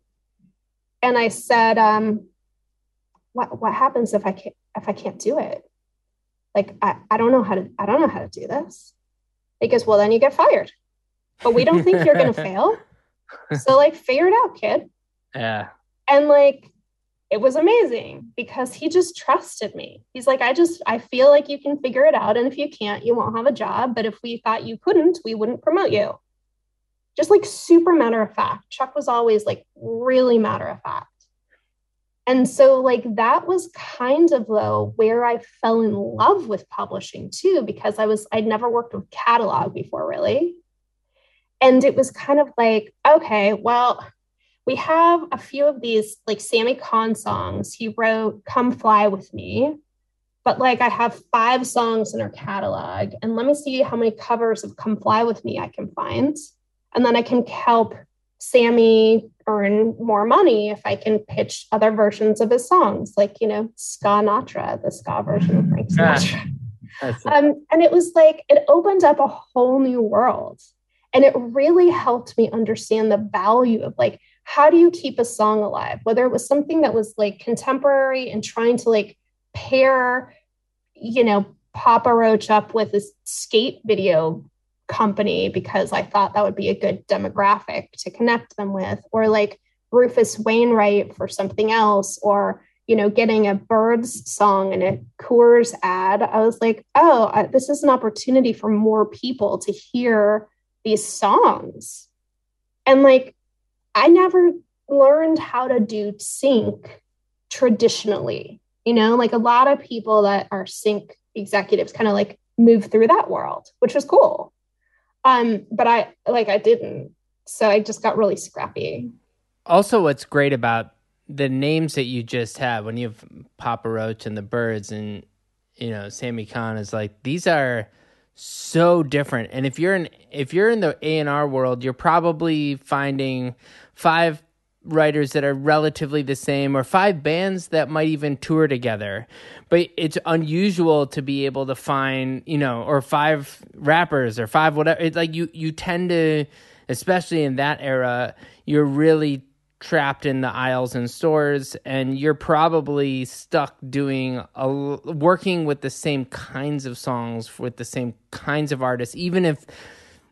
And I said, um, what, what happens if I can't, if I can't do it? Like, I, I don't know how to, I don't know how to do this. He goes, well, then you get fired, but we don't think you're going to fail. So like, figure it out, kid. Yeah. And like, it was amazing because he just trusted me. He's like, I just, I feel like you can figure it out. And if you can't, you won't have a job. But if we thought you couldn't, we wouldn't promote you. Just like super matter of fact. Chuck was always like really matter of fact. And so like that was kind of though where I fell in love with publishing too, because I was, I'd never worked with catalog before really. And it was kind of like, okay, well, we have a few of these like Sammy Cahn songs. He wrote Come Fly With Me, but like I have five songs in our catalog and let me see how many covers of Come Fly With Me I can find. And then I can help Sammy earn more money if I can pitch other versions of his songs, like, you know, Ska Natra, the ska version of Frank Sinatra. Um, and it was like, it opened up a whole new world. And it really helped me understand the value of like, how do you keep a song alive? Whether it was something that was like contemporary and trying to like pair, you know, Papa Roach up with a skate video company because I thought that would be a good demographic to connect them with, or like Rufus Wainwright for something else, or, you know, getting a Birds song and a Coors ad. I was like, oh, I, this is an opportunity for more people to hear these songs. And like, I never learned how to do sync traditionally, you know, like a lot of people that are sync executives kind of like move through that world, which was cool. Um, but I, like, I didn't. So I just got really scrappy. Also, what's great about the names that you just have, when you have Papa Roach and the Birds and, you know, Sammy Cahn, is like, these are so different. And if you're in, if you're in the A and R world, you're probably finding five writers that are relatively the same, or five bands that might even tour together. But it's unusual to be able to find, you know, or five rappers or five whatever. It's like you, you tend to, especially in that era, you're really trapped in the aisles and stores, and you're probably stuck doing a, working with the same kinds of songs with the same kinds of artists, even if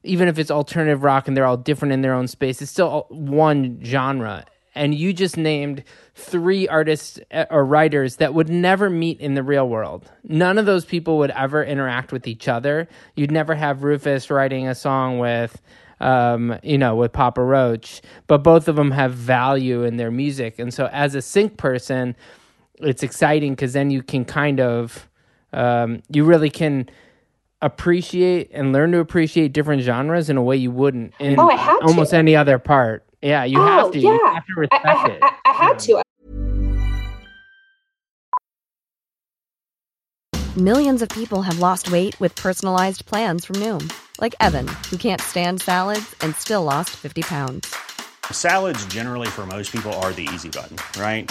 even if it's alternative rock and they're all different in their own space. It's still one genre. And you just named three artists or writers that would never meet in the real world. None of those people would ever interact with each other. You'd never have Rufus writing a song with um, you know, with Papa Roach, but both of them have value in their music. And so as a sync person, it's exciting because then you can kind of, um, you really can appreciate and learn to appreciate different genres in a way you wouldn't in oh, I had almost to. any other part. Yeah, you oh, have to. Yeah. You have to respect I, I, it. I, I had you know. to. Millions of people have lost weight with personalized plans from Noom. Like Evan, who can't stand salads and still lost fifty pounds. Salads generally for most people are the easy button, right?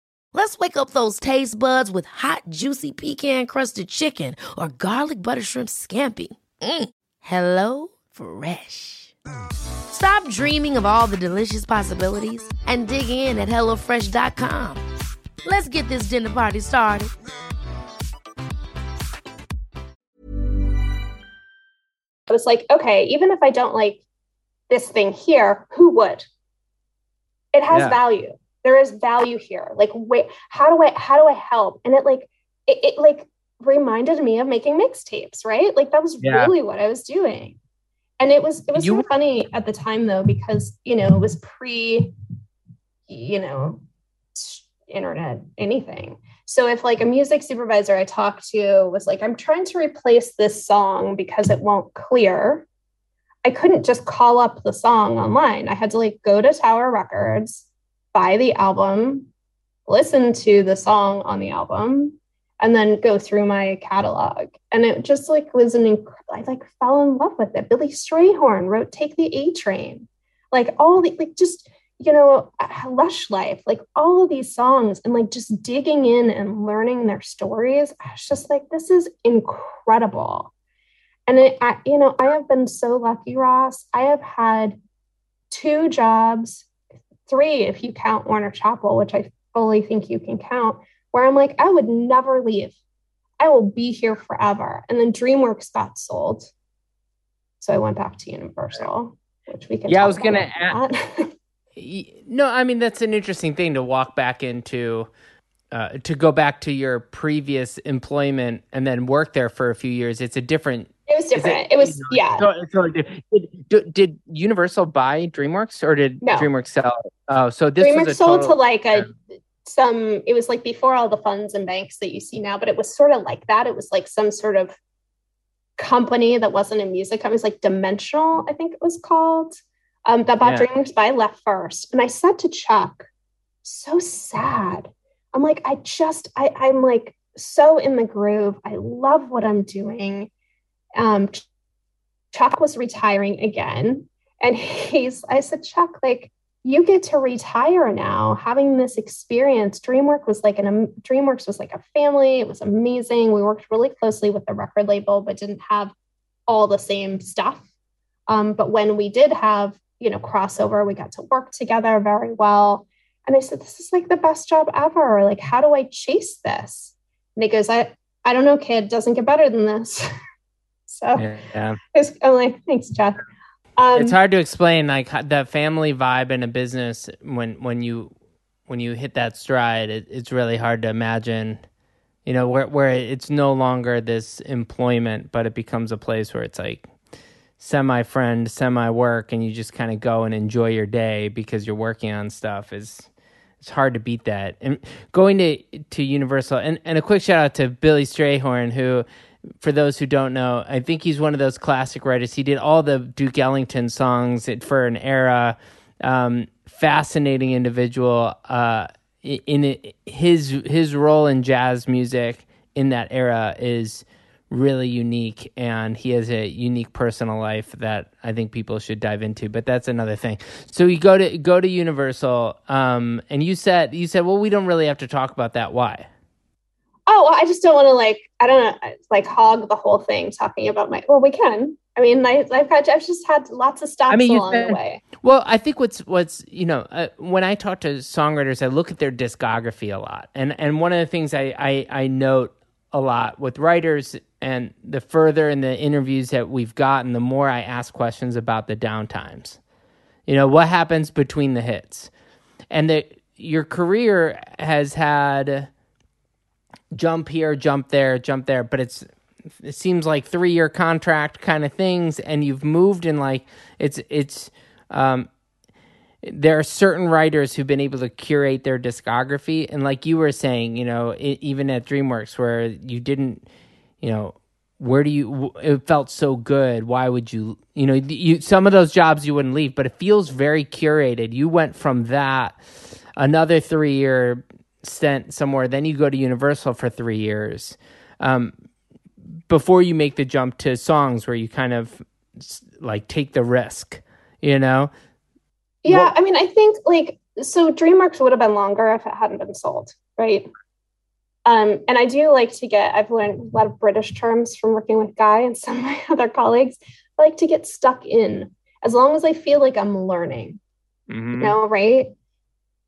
Let's wake up those taste buds with hot, juicy pecan-crusted chicken or garlic butter shrimp scampi. Mm. Hello Fresh. Stop dreaming of all the delicious possibilities and dig in at HelloFresh dot com. Let's get this dinner party started. I was like, okay, even if I don't like this thing here, who would? It has yeah. value. There is value here. Like, wait, how do I, how do I help? And it like, it, it like reminded me of making mixtapes, right? Like that was yeah. really what I was doing. And it was, it was you- so funny at the time though, because, you know, it was pre, you know, internet, anything. So if like a music supervisor I talked to was like, I'm trying to replace this song because it won't clear, I couldn't just call up the song online. I had to like go to Tower Records, buy the album, listen to the song on the album, and then go through my catalog. And it just like was an incredible, I like fell in love with it. Billy Strayhorn wrote Take the A Train. Like all the, like just... you know, Lush Life, like all of these songs, and like just digging in and learning their stories. I was just like, this is incredible. And it, I, you know, I have been so lucky, Ross. I have had two jobs, three, if you count Warner Chappell, which I fully think you can count, where I'm like, I would never leave. I will be here forever. And then DreamWorks got sold. So I went back to Universal, which we can. Yeah, I was going to add. No, I mean, that's an interesting thing to walk back into, uh, to go back to your previous employment and then work there for a few years. It's a different... It was different. It, it was, you know, yeah. Totally, totally different. Did, did Universal buy DreamWorks or did no. DreamWorks sell? Oh, so this DreamWorks was a sold total, to like a, some, it was like before all the funds and banks that you see now, but it was sort of like that. It was like some sort of company that wasn't a music company. It was like Dimensional, I think it was called. Um, that bought yeah. DreamWorks, but I left first. And I said to Chuck, so sad. I'm like, I just, I, I'm like so in the groove. I love what I'm doing. Um, Chuck was retiring again. And he's, I said, Chuck, like, you get to retire now, having this experience. DreamWorks was like an um, DreamWorks was like a family. It was amazing. We worked really closely with the record label, but didn't have all the same stuff. Um, but when we did have, you know, crossover, we got to work together very well. And I said, this is like the best job ever. Like, how do I chase this? And he goes, I, I don't know, kid, doesn't get better than this. So yeah. was, I'm like, thanks, Jeff. Um, it's hard to explain, like, the family vibe in a business when when you when you hit that stride. It, it's really hard to imagine, you know, where where it's no longer this employment, but it becomes a place where it's like semi friend, semi work, and you just kind of go and enjoy your day because you're working on stuff. Is it's hard to beat that. And going to to Universal, and, and a quick shout out to Billy Strayhorn, who, for those who don't know, I think he's one of those classic writers. He did all the Duke Ellington songs for an era. Um, fascinating individual. Uh, in it, his his role in jazz music in that era is really unique, and he has a unique personal life that I think people should dive into. But that's another thing. So you go to go to Universal, um, and you said you said, well, we don't really have to talk about that. Why? Oh, well, I just don't want to, like, I don't know, like, hog the whole thing talking about my, well, we can. I mean, I, I've had, I've just had lots of stops I mean, along said, the way. Well, I think what's, what's you know, uh, when I talk to songwriters, I look at their discography a lot. And and one of the things I, I, I note a lot with writers, and the further in the interviews that we've gotten, the more I ask questions about the downtimes. You know, what happens between the hits? And the, your career has had... jump here, jump there, jump there, but it's it seems like three-year contract kind of things, and you've moved in, like, it's it's um there are certain writers who've been able to curate their discography, and like you were saying, you know, it, even at DreamWorks, where you didn't, you know, where do you it felt so good, why would you, you know, you some of those jobs you wouldn't leave, but it feels very curated. You went from that another three-year stint somewhere, then you go to Universal for three years um, before you make the jump to songs where you kind of like take the risk, you know? Yeah, well, I mean, I think like, so DreamWorks would have been longer if it hadn't been sold, right? Um, and I do like to get, I've learned a lot of British terms from working with Guy and some of my other colleagues. I like to get stuck in as long as I feel like I'm learning, mm-hmm. you know, right?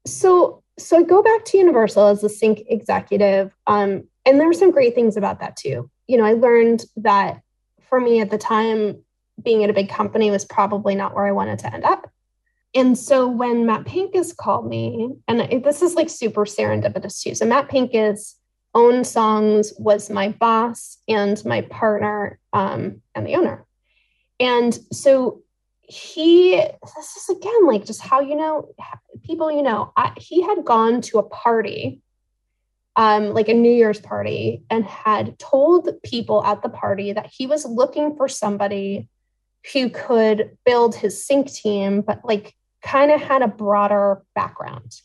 So So I go back to Universal as a sync executive. Um, and there are some great things about that too. You know, I learned that for me at the time, being at a big company was probably not where I wanted to end up. And so when Matt Pincus called me, and this is like super serendipitous too. So Matt Pincus owned Songs, was my boss and my partner um, and the owner. And so he, this is again, like just how, you know, people, you know, I, he had gone to a party, um, like a New Year's party, and had told people at the party that he was looking for somebody who could build his sync team, but like kind of had a broader background.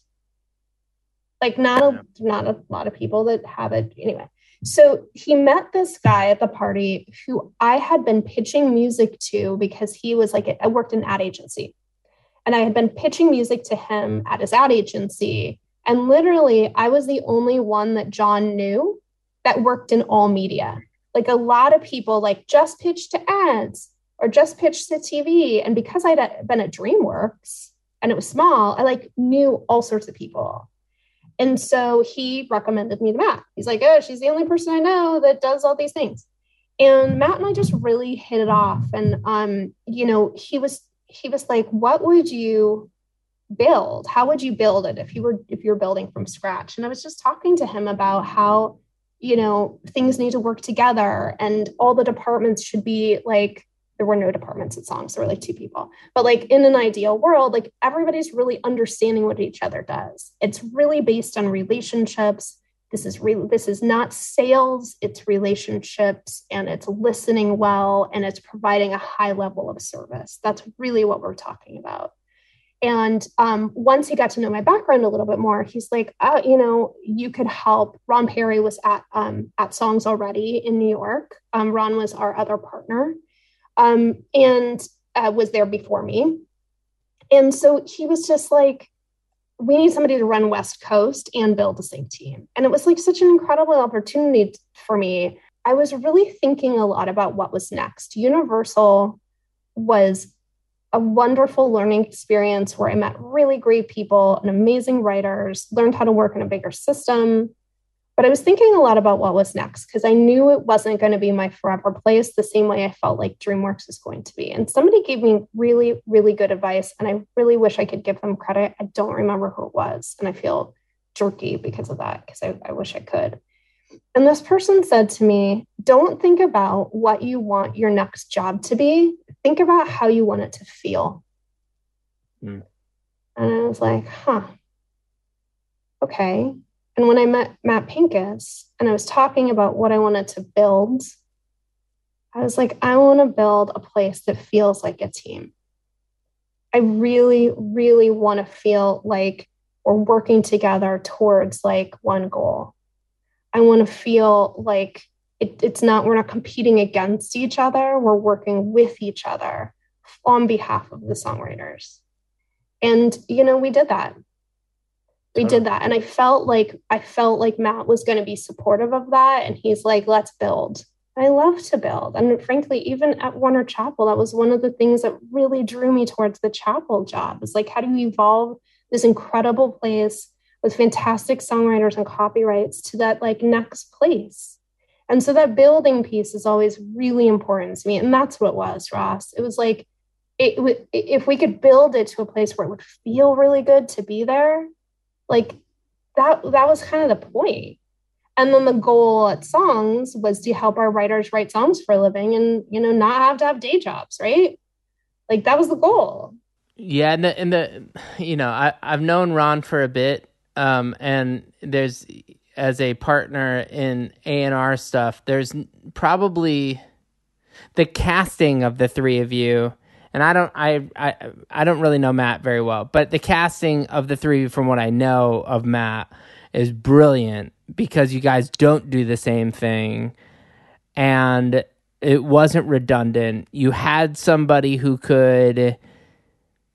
Like not a, not a lot of people that have it anyway. So he met this guy at the party who I had been pitching music to, because he was like, I worked in an ad agency, and I had been pitching music to him at his ad agency. And literally I was the only one that John knew that worked in all media. Like a lot of people like just pitched to ads or just pitched to T V. And because I'd been at DreamWorks and it was small, I like knew all sorts of people. And so he recommended me to Matt. He's like, oh, she's the only person I know that does all these things. And Matt and I just really hit it off. And, um, you know, he was, he was like, what would you build? How would you build it if you were, if you're building from scratch? And I was just talking to him about how, you know, things need to work together, and all the departments should be like, there were no departments at Songs. There were like two people, but like in an ideal world, like everybody's really understanding what each other does. It's really based on relationships. This is re- this is not sales, it's relationships, and it's listening well, and it's providing a high level of service. That's really what we're talking about. And um, once he got to know my background a little bit more, he's like, oh, you know, you could help. Ron Perry was at um, at Songs already in New York. Um, Ron was our other partner um, and uh, was there before me. And so he was just like, we need somebody to run West Coast and build a sync team. And it was like such an incredible opportunity for me. I was really thinking a lot about what was next. Universal was a wonderful learning experience where I met really great people and amazing writers, learned how to work in a bigger system. But I was thinking a lot about what was next because I knew it wasn't going to be my forever place the same way I felt like DreamWorks is going to be. And somebody gave me really, really good advice, and I really wish I could give them credit. I don't remember who it was, and I feel jerky because of that because I, I wish I could. And this person said to me, don't think about what you want your next job to be. Think about how you want it to feel. Mm. And I was like, huh, okay. And when I met Matt Pincus and I was talking about what I wanted to build, I was like, I want to build a place that feels like a team. I really, really want to feel like we're working together towards like one goal. I want to feel like it, it's not, we're not competing against each other. We're working with each other on behalf of the songwriters. And, you know, we did that. We did that. And I felt like, I felt like Matt was going to be supportive of that. And he's like, let's build. I love to build. And frankly, even at Warner Chappell, that was one of the things that really drew me towards the Chappell job. It's like, how do you evolve this incredible place with fantastic songwriters and copyrights to that like next place? And so that building piece is always really important to me. And that's what it was, Ross. It was like, it, if we could build it to a place where it would feel really good to be there, like that, that was kind of the point. And then the goal at Songs was to help our writers write songs for a living and, you know, not have to have day jobs, right? Like that was the goal. Yeah. And the, and the you know, I, I've known Ron for a bit. Um, and there's, as a partner in A and R stuff, there's probably the casting of the three of you. And I don't, I, I, I don't really know Matt very well, but the casting of the three, from what I know of Matt, is brilliant because you guys don't do the same thing, and it wasn't redundant. You had somebody who could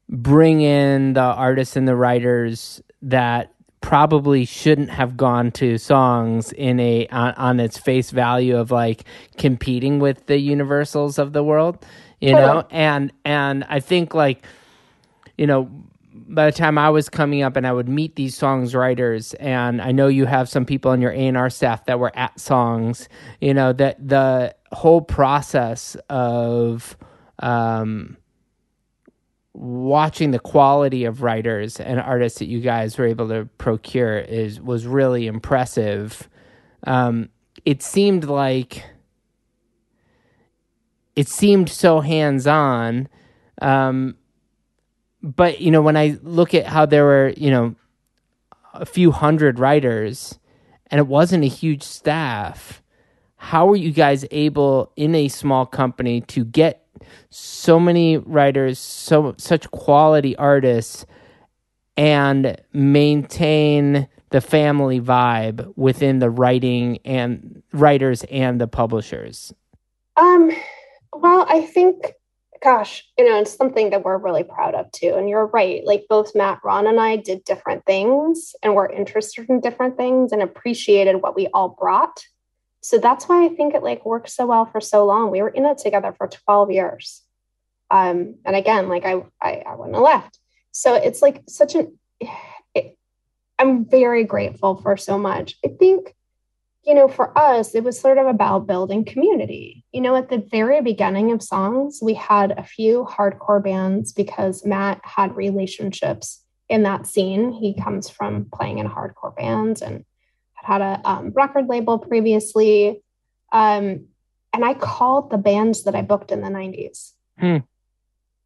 bring in the artists and the writers that probably shouldn't have gone to Songs in a on, on its face value of like competing with the Universals of the world. You know, and and I think like, you know, by the time I was coming up and I would meet these Songs writers, and I know you have some people on your A and R staff that were at Songs, you know, that the whole process of um, watching the quality of writers and artists that you guys were able to procure is was really impressive. Um, it seemed like. It seemed so hands-on, um, but, you know, when I look at how there were, you know, a few hundred writers and it wasn't a huge staff, how were you guys able in a small company to get so many writers, so such quality artists, and maintain the family vibe within the writing and writers and the publishers? Um. Well, I think, gosh, you know, it's something that we're really proud of too. And you're right. Like both Matt, Ron, and I did different things and were interested in different things and appreciated what we all brought. So that's why I think it like worked so well for so long. We were in it together for twelve years. Um, and again, like I, I, I wouldn't have left. So it's like such an, it, I'm very grateful for so much. I think, you know, for us, it was sort of about building community. You know, at the very beginning of Songs, we had a few hardcore bands because Matt had relationships in that scene. He comes from playing in hardcore bands and had had a um, record label previously. Um, and I called the bands that I booked in the nineties. Hmm.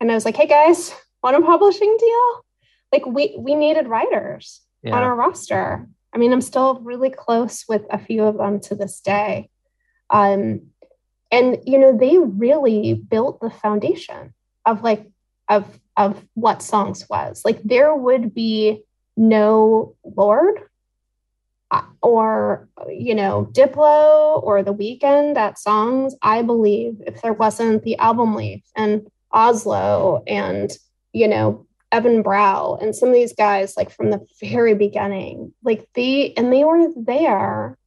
And I was like, hey guys, want a publishing deal? Like we, we needed writers yeah. on our roster. I mean, I'm still really close with a few of them to this day. Um, and, you know, they really built the foundation of like, of of what songs was. Like, there would be no Lord or, you know, Diplo or The Weeknd at songs, I believe, if there wasn't the album Leaf and Oslo and, you know, Evan Brow and some of these guys, like, from the very beginning, like they, and they were there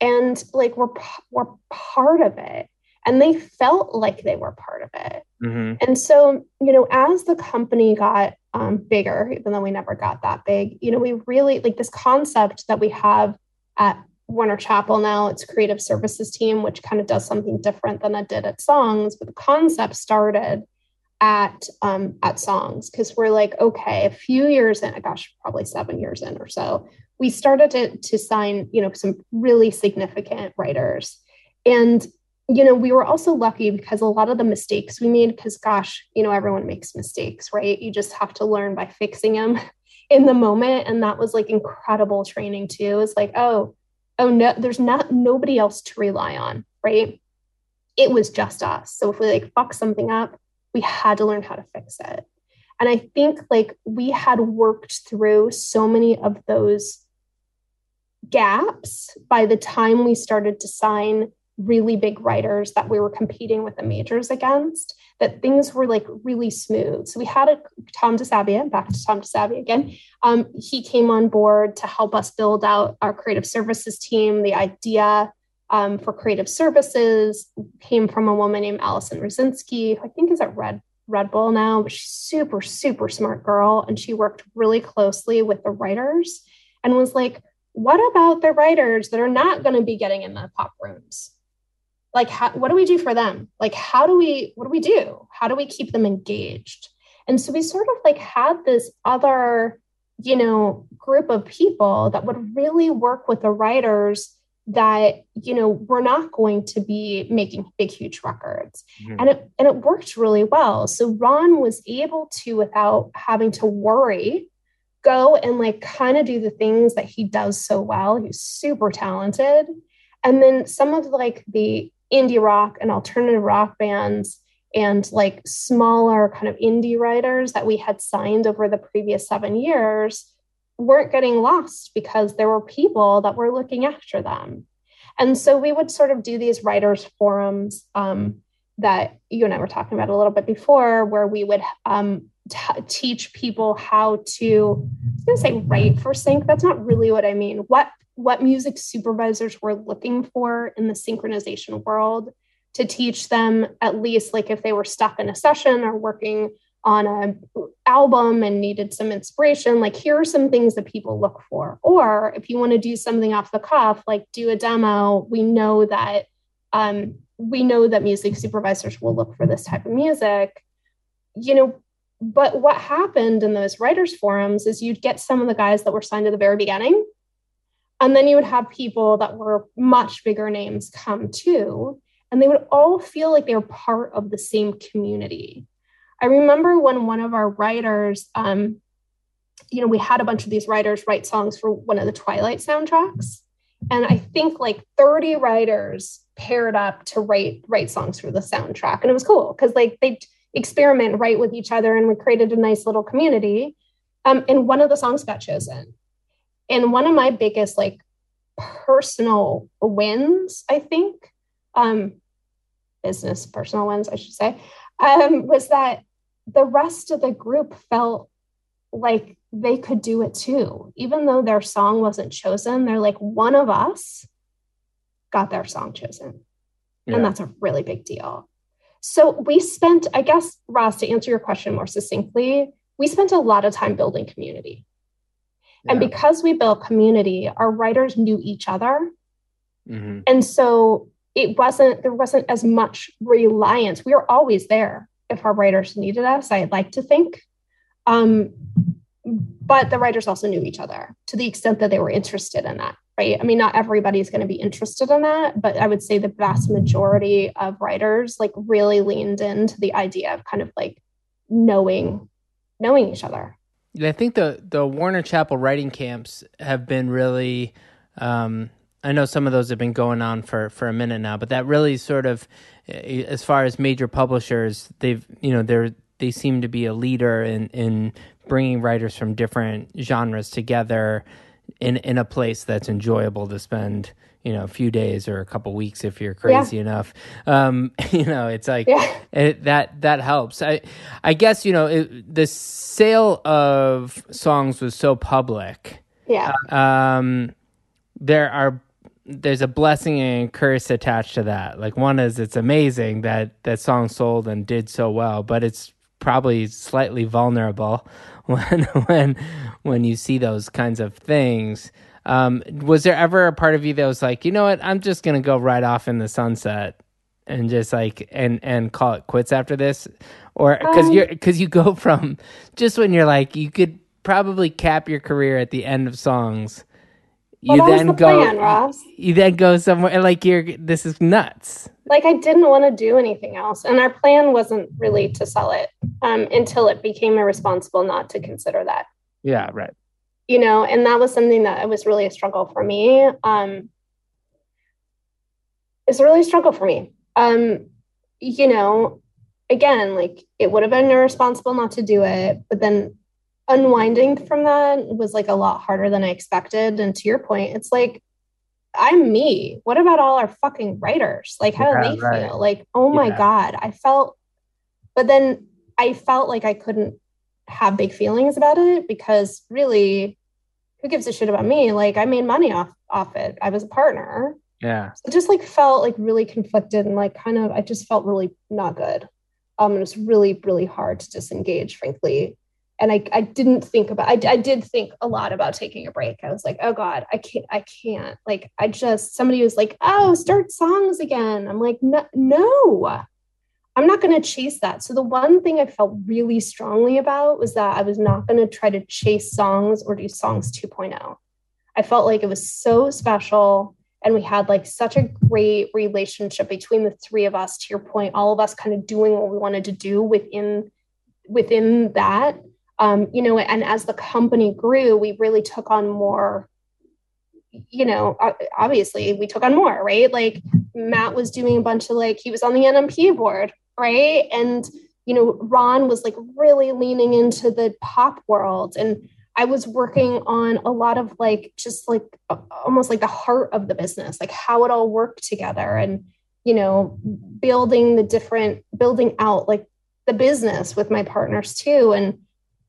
and like were, were part of it. And they felt like they were part of it. Mm-hmm. And so, you know, as the company got um, bigger, even though we never got that big, you know, we really, like, this concept that we have at Warner Chappell now, it's creative services team, which kind of does something different than it did at songs. But the concept started at um, at songs, because we're like, okay, a few years in, gosh, probably seven years in or so, we started to, to sign, you know, some really significant writers. And you know, we were also lucky because a lot of the mistakes we made, because gosh, you know, everyone makes mistakes, right? You just have to learn by fixing them in the moment. And that was like incredible training too. It's like, oh, oh no, there's not nobody else to rely on, right? It was just us. So if we like fuck something up, we had to learn how to fix it. And I think like we had worked through so many of those gaps by the time we started to sign really big writers that we were competing with the majors against, that things were like really smooth. So we had a Tom DeSavia, back to Tom DeSavia again. Um, he came on board to help us build out our creative services team. The idea um, for creative services came from a woman named Allison Rosinski, who I think is at Red Red Bull now, but she's super, super smart girl. And she worked really closely with the writers and was like, what about the writers that are not going to be getting in the pop rooms? Like, how, what do we do for them? Like, how do we, what do we do? How do we keep them engaged? And so we sort of like had this other, you know, group of people that would really work with the writers that, you know, were not going to be making big, huge records. Mm-hmm. And it, and it worked really well. So Ron was able to, without having to worry, go and like kind of do the things that he does so well. He's super talented. And then some of like the indie rock and alternative rock bands and like smaller kind of indie writers that we had signed over the previous seven years weren't getting lost because there were people that were looking after them. And so we would sort of do these writers forums um, that you and I were talking about a little bit before, where we would um, t- teach people how to, I was going to say write for sync. That's not really what I mean. What what music supervisors were looking for in the synchronization world to teach them, at least like if they were stuck in a session or working on an album and needed some inspiration, like here are some things that people look for. Or if you want to do something off the cuff, like do a demo, we know that um, we know that music supervisors will look for this type of music, you know. But what happened in those writers forums is you'd get some of the guys that were signed at the very beginning, and then you would have people that were much bigger names come too, and they would all feel like they were part of the same community. I remember when one of our writers, um, you know, we had a bunch of these writers write songs for one of the Twilight soundtracks. And I think like thirty writers paired up to write, write songs for the soundtrack. And it was cool because like they experiment right with each other, and we created a nice little community. Um, and one of the songs got chosen. And one of my biggest, like, personal wins, I think, um, business personal wins, I should say, um, was that the rest of the group felt like they could do it too. Even though their song wasn't chosen, they're like, one of us got their song chosen. Yeah. And that's a really big deal. So we spent, I guess, Ross, to answer your question more succinctly, we spent a lot of time building community. Yeah. And because we built community, our writers knew each other. Mm-hmm. And so it wasn't, there wasn't as much reliance. We were always there if our writers needed us, I'd like to think. Um, but the writers also knew each other to the extent that they were interested in that, right? I mean, not everybody's going to be interested in that, but I would say the vast majority of writers like really leaned into the idea of kind of like knowing, knowing each other. And I think the, the Warner Chappell writing camps have been really, um, I know some of those have been going on for, for a minute now, but that really sort of, as far as major publishers, they've, you know, they're, they seem to be a leader in, in bringing writers from different genres together in, in a place that's enjoyable to spend, you know, a few days or a couple weeks if you're crazy yeah. enough. Um, you know, it's like yeah. it, that that helps. I I guess, you know, it, the sale of songs was so public. Yeah. Um, there are there's a blessing and a curse attached to that. Like, one is it's amazing that that song sold and did so well, but it's probably slightly vulnerable when when when you see those kinds of things. Um, was there ever a part of you that was like, you know what, I'm just going to go right off in the sunset and just like, and, and call it quits after this? Or cause um, you're, cause you go from just when you're like, you could probably cap your career at the end of songs. Well, you that then was the go, plan, Ross. You then go somewhere and like, you're, this is nuts. Like, I didn't want to do anything else. And our plan wasn't really to sell it, um, until it became irresponsible not to consider that. Yeah. Right. You know, and that was something that was really a struggle for me. Um, it's really a struggle for me. Um, you know, again, like, it would have been irresponsible not to do it, but then unwinding from that was like a lot harder than I expected. And to your point, it's like, I'm me. What about all our fucking writers? Like, how yeah, do they right. feel? Like, oh my yeah. God, I felt, but then I felt like I couldn't have big feelings about it because really, who gives a shit about me? Like, I made money off, off it. I was a partner. Yeah. So it just like felt like really conflicted and like kind of, I just felt really not good. Um, it was really, really hard to disengage, frankly. And I, I didn't think about, I, I did think a lot about taking a break. I was like, oh God, I can't, I can't. Like, I just, somebody was like, oh, start songs again. I'm like, no, no. I'm not going to chase that. So the one thing I felt really strongly about was that I was not going to try to chase songs or do songs two point oh. I felt like it was so special. And we had like such a great relationship between the three of us, to your point, all of us kind of doing what we wanted to do within, within that, um, you know, and as the company grew, we really took on more, you know, obviously we took on more, right? Like Matt was doing a bunch of like, he was on the N M P A board. Right. And, you know, Ron was like really leaning into the pop world. And I was working on a lot of like, just like almost like the heart of the business, like how it all worked together and, you know, building the different, building out like the business with my partners too. And,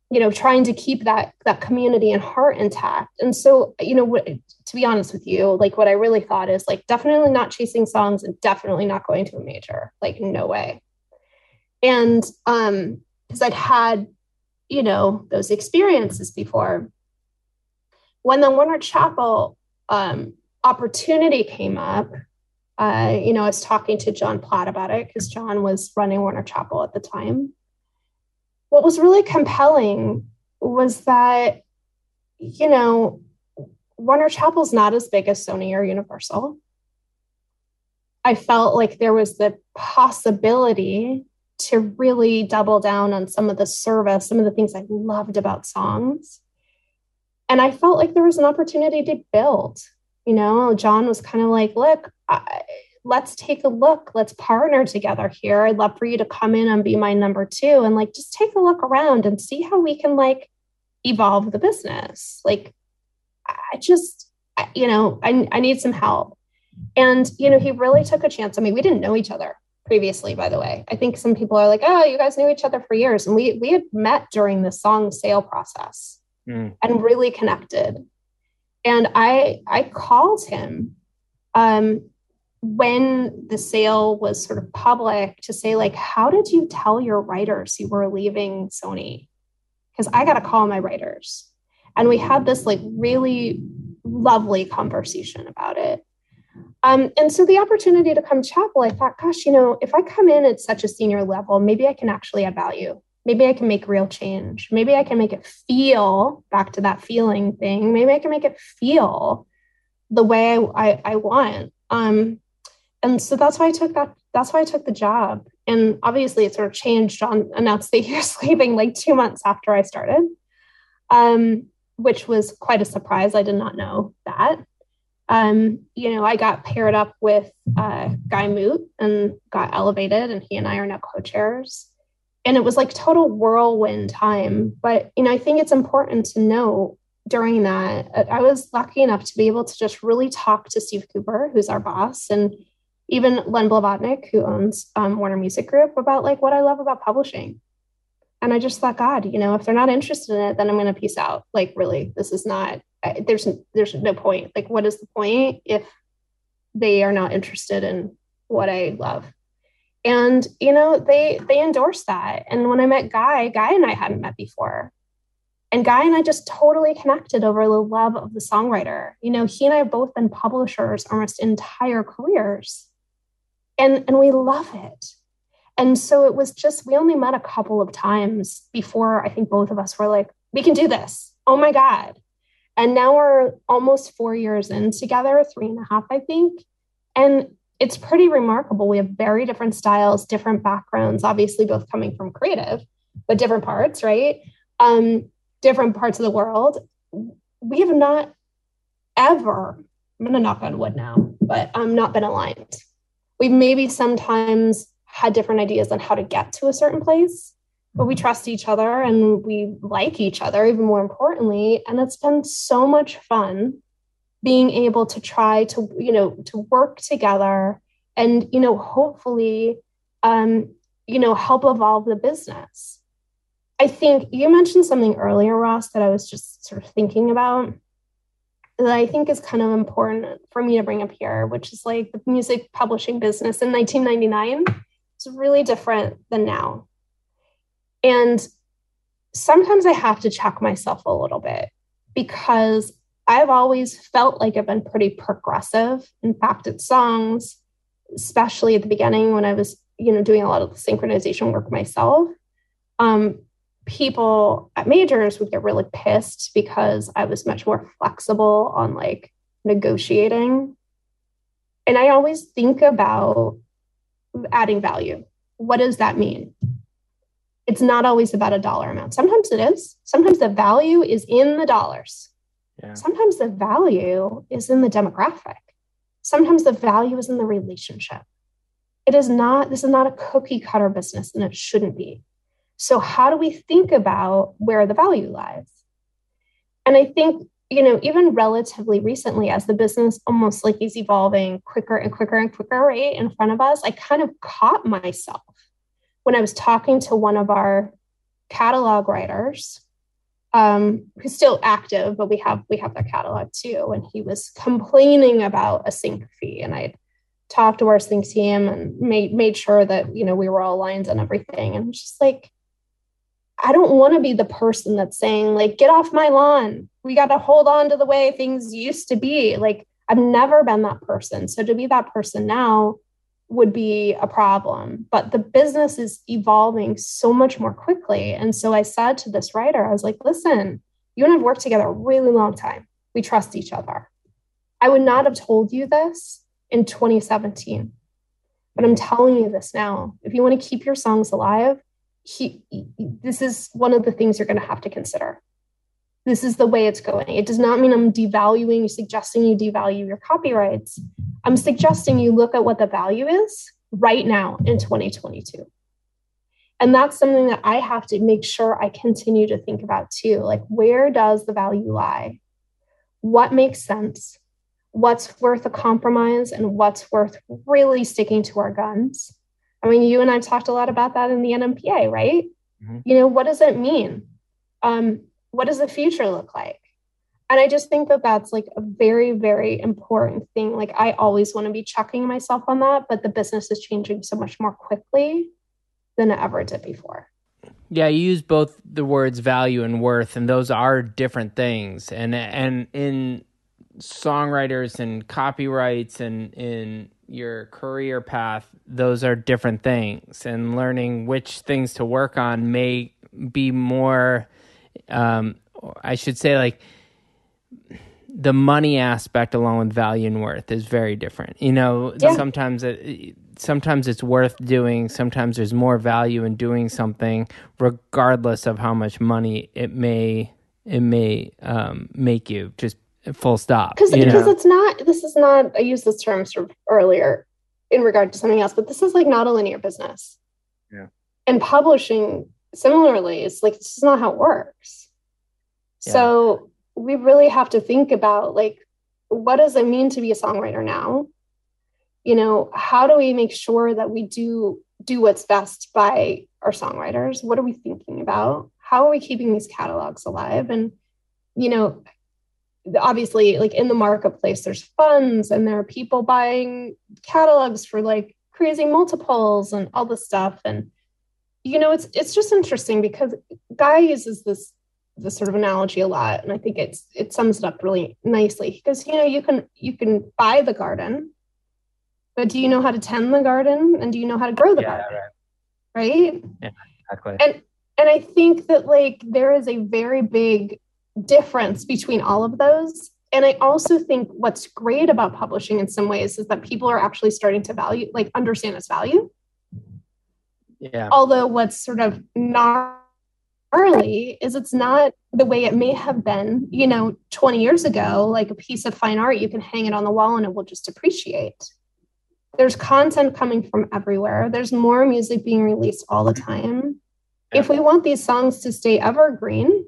you know, trying to keep that, that community and heart intact. And so, you know, what, to be honest with you, like what I really thought is like, definitely not chasing songs and definitely not going to a major, like no way. And, um, cause I'd had, you know, those experiences before. When the Warner Chappell, um, opportunity came up, uh, you know, I was talking to John Platt about it cause John was running Warner Chappell at the time. What was really compelling was that, you know, Warner Chappell's not as big as Sony or Universal. I felt like there was the possibility to really double down on some of the service, some of the things I loved about songs. And I felt like there was an opportunity to build. You know, John was kind of like, look, I, let's take a look. Let's partner together here. I'd love for you to come in and be my number two and like, just take a look around and see how we can like evolve the business. Like, I just, you know, I, I need some help. And, you know, he really took a chance. I mean, we didn't know each other previously, by the way. I think some people are like, oh, you guys knew each other for years. And we, we had met during the song sale process mm. and really connected. And I, I called him, um, when the sale was sort of public to say like, how did you tell your writers you were leaving Sony? Cause I got to call my writers. And we had this like really lovely conversation about it. Um, and so the opportunity to come Chappell, I thought, gosh, you know, if I come in at such a senior level, maybe I can actually add value. Maybe I can make real change. Maybe I can make it feel, back to that feeling thing. Maybe I can make it feel the way I, I, I want. Um, And so that's why I took that. That's why I took the job. And obviously it sort of changed. John announced that he was leaving like two months after I started, um, which was quite a surprise. I did not know that. Um, you know, I got paired up with uh, Guy Moot and got elevated, and he and I are now co-chairs. And it was like total whirlwind time. But, you know, I think it's important to know during that, I was lucky enough to be able to just really talk to Steve Cooper, who's our boss, and even Len Blavatnik, who owns um, Warner Music Group, about like what I love about publishing. And I just thought, God, you know, if they're not interested in it, then I'm going to peace out. Like, really, this is not, I, there's, there's no point. Like, what is the point if they are not interested in what I love? And, you know, they, they endorsed that. And when I met Guy, Guy and I hadn't met before. And Guy and I just totally connected over the love of the songwriter. You know, he and I have both been publishers almost entire careers. And, and we love it. And so it was just, we only met a couple of times before I think both of us were like, we can do this. Oh my God. And now we're almost four years in together, three and a half, I think. And it's pretty remarkable. We have very different styles, different backgrounds, obviously both coming from creative, but different parts, right? Um, different parts of the world. We have not ever, I'm going to knock on wood now, but um, not been aligned. We've maybe sometimes had different ideas on how to get to a certain place, but we trust each other and we like each other, even more importantly. And it's been so much fun being able to try to, you know, to work together and, you know, hopefully, um, you know, help evolve the business. I think you mentioned something earlier, Ross, that I was just sort of thinking about that I think is kind of important for me to bring up here, which is like the music publishing business in nineteen ninety-nine. It's really different than now. And sometimes I have to check myself a little bit because I've always felt like I've been pretty progressive. In fact, at songs, especially at the beginning when I was, you know, doing a lot of the synchronization work myself, um, people at majors would get really pissed because I was much more flexible on like negotiating. And I always think about adding value. What does that mean? It's not always about a dollar amount. Sometimes it is. Sometimes the value is in the dollars. Yeah. Sometimes the value is in the demographic. Sometimes the value is in the relationship. It is not, this is not a cookie cutter business and it shouldn't be. So how do we think about where the value lies? And I think, you know, even relatively recently, as the business almost like is evolving quicker and quicker and quicker, right, in front of us, I kind of caught myself when I was talking to one of our catalog writers, um, who's still active, but we have we have their catalog too. And he was complaining about a sync fee. And I talked to our sync team and made made sure that, you know, we were all aligned on everything. And I'm just like, I don't want to be the person that's saying, like, get off my lawn. We got to hold on to the way things used to be. Like, I've never been that person. So to be that person now would be a problem. But the business is evolving so much more quickly. And so I said to this writer, I was like, listen, you and I've worked together a really long time. We trust each other. I would not have told you this in twenty seventeen, but I'm telling you this now. If you want to keep your songs alive, He, this is one of the things you're going to have to consider. This is the way it's going. It does not mean I'm devaluing, suggesting you devalue your copyrights. I'm suggesting you look at what the value is right now in twenty twenty-two. And that's something that I have to make sure I continue to think about too. Like, where does the value lie? What makes sense? What's worth a compromise? And what's worth really sticking to our guns? I mean, you and I talked a lot about that in the N M P A, right? Mm-hmm. You know, what does it mean? Um, what does the future look like? And I just think that that's like a very, very important thing. Like, I always want to be checking myself on that, but the business is changing so much more quickly than it ever did before. Yeah, you use both the words value and worth, and those are different things. And and in songwriters and copyrights and in your career path, those are different things, and learning which things to work on may be more, um, I should say, like the money aspect along with value and worth is very different. You know, yeah. sometimes it, sometimes it's worth doing. Sometimes there's more value in doing something, regardless of how much money it may it may um, make you. Just full stop. Because it's not, this is not, I used this term sort of earlier in regard to something else, but this is like not a linear business. Yeah. And publishing, similarly, it's like, this is not how it works. Yeah. So we really have to think about, like, what does it mean to be a songwriter now? You know, how do we make sure that we do do what's best by our songwriters? What are we thinking about? How are we keeping these catalogs alive? And, you know, obviously, like, in the marketplace, there's funds and there are people buying catalogs for, like, crazy multiples and all this stuff. And, you know, it's it's just interesting because Guy uses this this sort of analogy a lot. And I think it's it sums it up really nicely. Because, you know, you can you can buy the garden, but do you know how to tend the garden? And do you know how to grow the yeah, garden? Right. right? Yeah, exactly. And and I think that, like, there is a very big difference between all of those. And I also think what's great about publishing in some ways is that people are actually starting to value, like, understand its value. Yeah. Although what's sort of gnarly is it's not the way it may have been, you know, twenty years ago, like a piece of fine art, you can hang it on the wall and it will just appreciate. There's content coming from everywhere. There's more music being released all the time. Yeah. If we want these songs to stay evergreen,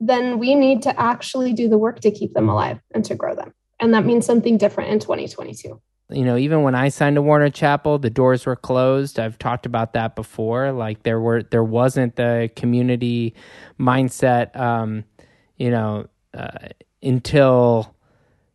then we need to actually do the work to keep them alive and to grow them. And that means something different in twenty twenty-two. You know, even when I signed to Warner Chappell, the doors were closed. I've talked about that before. Like, there were, there wasn't the community mindset, um, you know, uh, until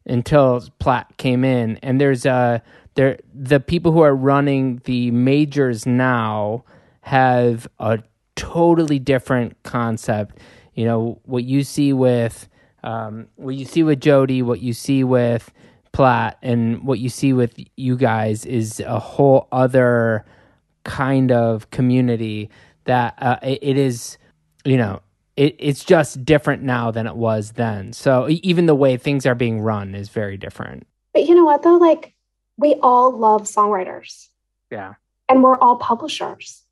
until Platt came in. And there's a there the people who are running the majors now have a totally different concept. You know, what you see with um, what you see with Jody, what you see with Platt, and what you see with you guys is a whole other kind of community that uh, it, it is, you know, it, it's just different now than it was then. So even the way things are being run is very different. But you know what, though? Like, we all love songwriters. Yeah. And we're all publishers.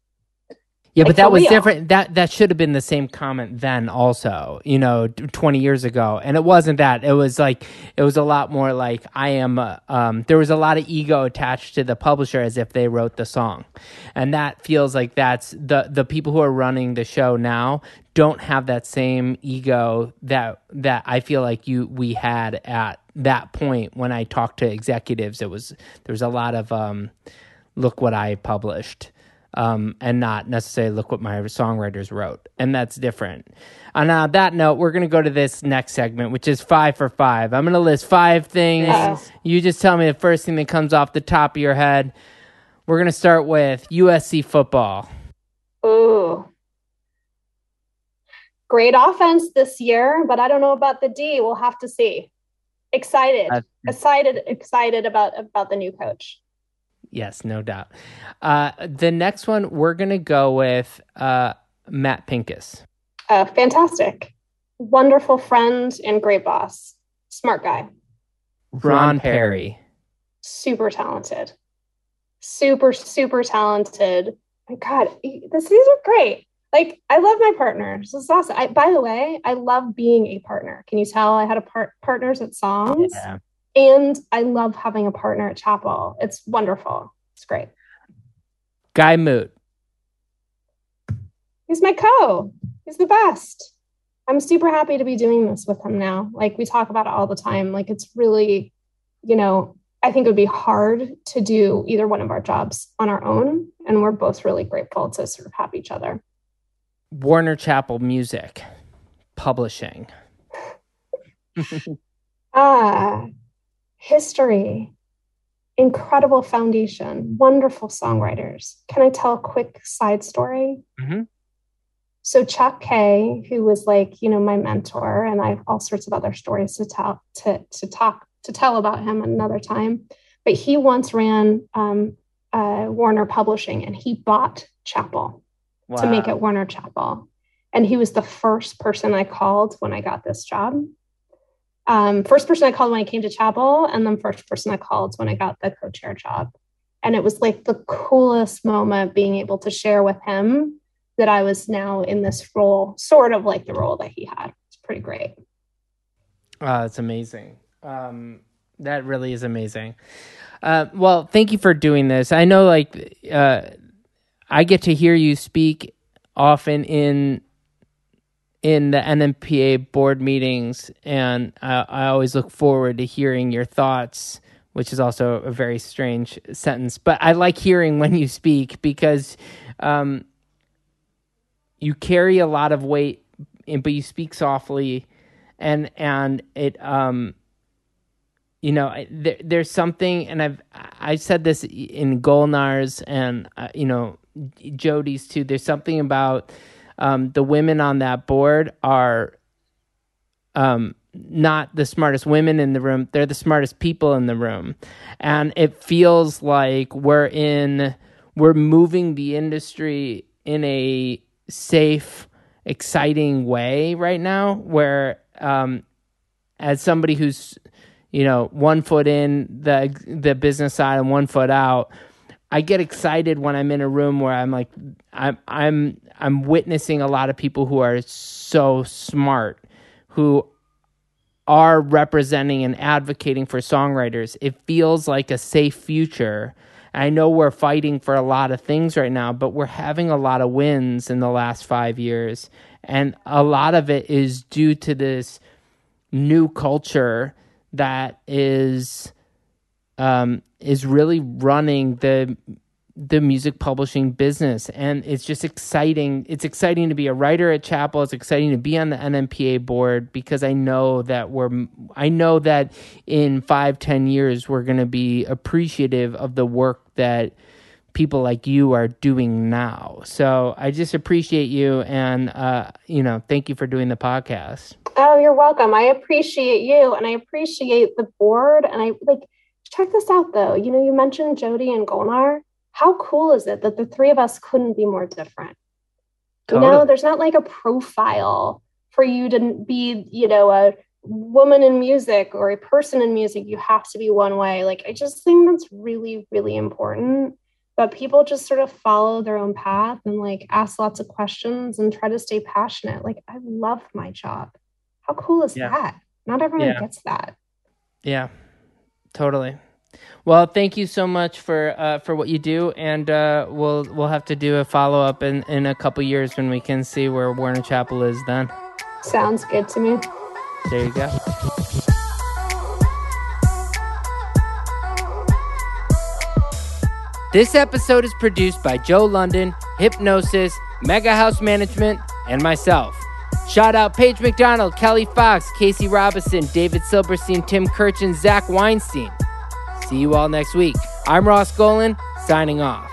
Yeah, like, but that was different. That that should have been the same comment then also, you know, twenty years ago. And it wasn't that. It was like, it was a lot more like, I am, uh, um, there was a lot of ego attached to the publisher as if they wrote the song. And that feels like that's, the, the people who are running the show now don't have that same ego that that I feel like you we had at that point when I talked to executives. It was, there was a lot of, um, look what I published. Um, and not necessarily look what my songwriters wrote. And that's different. And on that note, we're going to go to this next segment, which is five for five. I'm going to list five things. Yeah. You just tell me the first thing that comes off the top of your head. We're going to start with U S C football. Ooh. Great offense this year, but I don't know about the D. We'll have to see. Excited. Uh, excited, excited about, about the new coach. Yes, no doubt. Uh, the next one, we're going to go with uh, Matt Pincus. Uh, fantastic. Wonderful friend and great boss. Smart guy. Ron, Ron Perry. Perry. Super talented. Super, super talented. My God, this, these are great. Like, I love my partners. This is awesome. I, by the way, I love being a partner. Can you tell I had a par- partners at Songs? Yeah. And I love having a partner at Chappell. It's wonderful. It's great. Guy Moot. He's my co. He's the best. I'm super happy to be doing this with him now. Like, we talk about it all the time. Like, it's really, you know, I think it would be hard to do either one of our jobs on our own. And we're both really grateful to sort of have each other. Warner Chappell Music Publishing. Ah. History, incredible foundation, wonderful songwriters. Can I tell a quick side story? Mm-hmm. So Chuck Kaye, who was, like, you know, my mentor, and I have all sorts of other stories to tell to to talk to tell about him another time. But he once ran um, uh, Warner Publishing, and he bought Chappell wow. to make it Warner Chappell. And he was the first person I called when I got this job. Um, first person I called when I came to Chappell, and then first person I called when I got the co-chair job. And it was, like, the coolest moment being able to share with him that I was now in this role, sort of like the role that he had. It's pretty great. Uh, it's amazing. Um, that really is amazing. Uh, well, thank you for doing this. I know, like, uh, I get to hear you speak often in in the N M P A board meetings, and I, I always look forward to hearing your thoughts, which is also a very strange sentence. But I like hearing when you speak because um, you carry a lot of weight, but you speak softly, and and it, um, you know, there, there's something, and I've I said this in Golnar's and uh, you know Jody's too. There's something about. Um, the women on that board are um, not the smartest women in the room. They're the smartest people in the room. And it feels like we're in, we're moving the industry in a safe, exciting way right now, where um, as somebody who's, you know, one foot in the the business side and one foot out, I get excited when I'm in a room where I'm like, I'm I'm I'm witnessing a lot of people who are so smart, who are representing and advocating for songwriters. It feels like a safe future. I know we're fighting for a lot of things right now, but we're having a lot of wins in the last five years. And a lot of it is due to this new culture that is... Um, is really running the the music publishing business, and it's just exciting. It's exciting to be a writer at Chappell. It's exciting to be on the N M P A board because I know that we're. I know that in five, ten years, we're going to be appreciative of the work that people like you are doing now. So I just appreciate you, and uh, you know, thank you for doing the podcast. Oh, you're welcome. I appreciate you, and I appreciate the board, and I like. Check this out, though. You know, you mentioned Jody and Golnar. How cool is it that the three of us couldn't be more different? Totally. You know, there's not like a profile for you to be, you know, a woman in music or a person in music. You have to be one way. Like, I just think that's really, really important. But people just sort of follow their own path and like ask lots of questions and try to stay passionate. Like, I love my job. How cool is yeah. that? Not everyone yeah. gets that. Yeah. Totally. Well, thank you so much for uh, for what you do, and uh, we'll we'll have to do a follow up in, in a couple years when we can see where Warner Chappell is then. Sounds good to me. There you go. This episode is produced by Joe London, Hypnosis, Mega House Management, and myself. Shout out Paige McDonald, Kelly Fox, Casey Robinson, David Silberstein, Tim Kirchen, Zach Weinstein. See you all next week. I'm Ross Golan, signing off.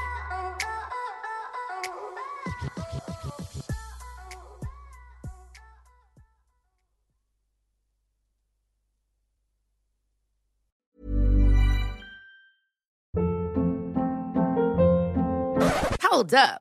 Hold up.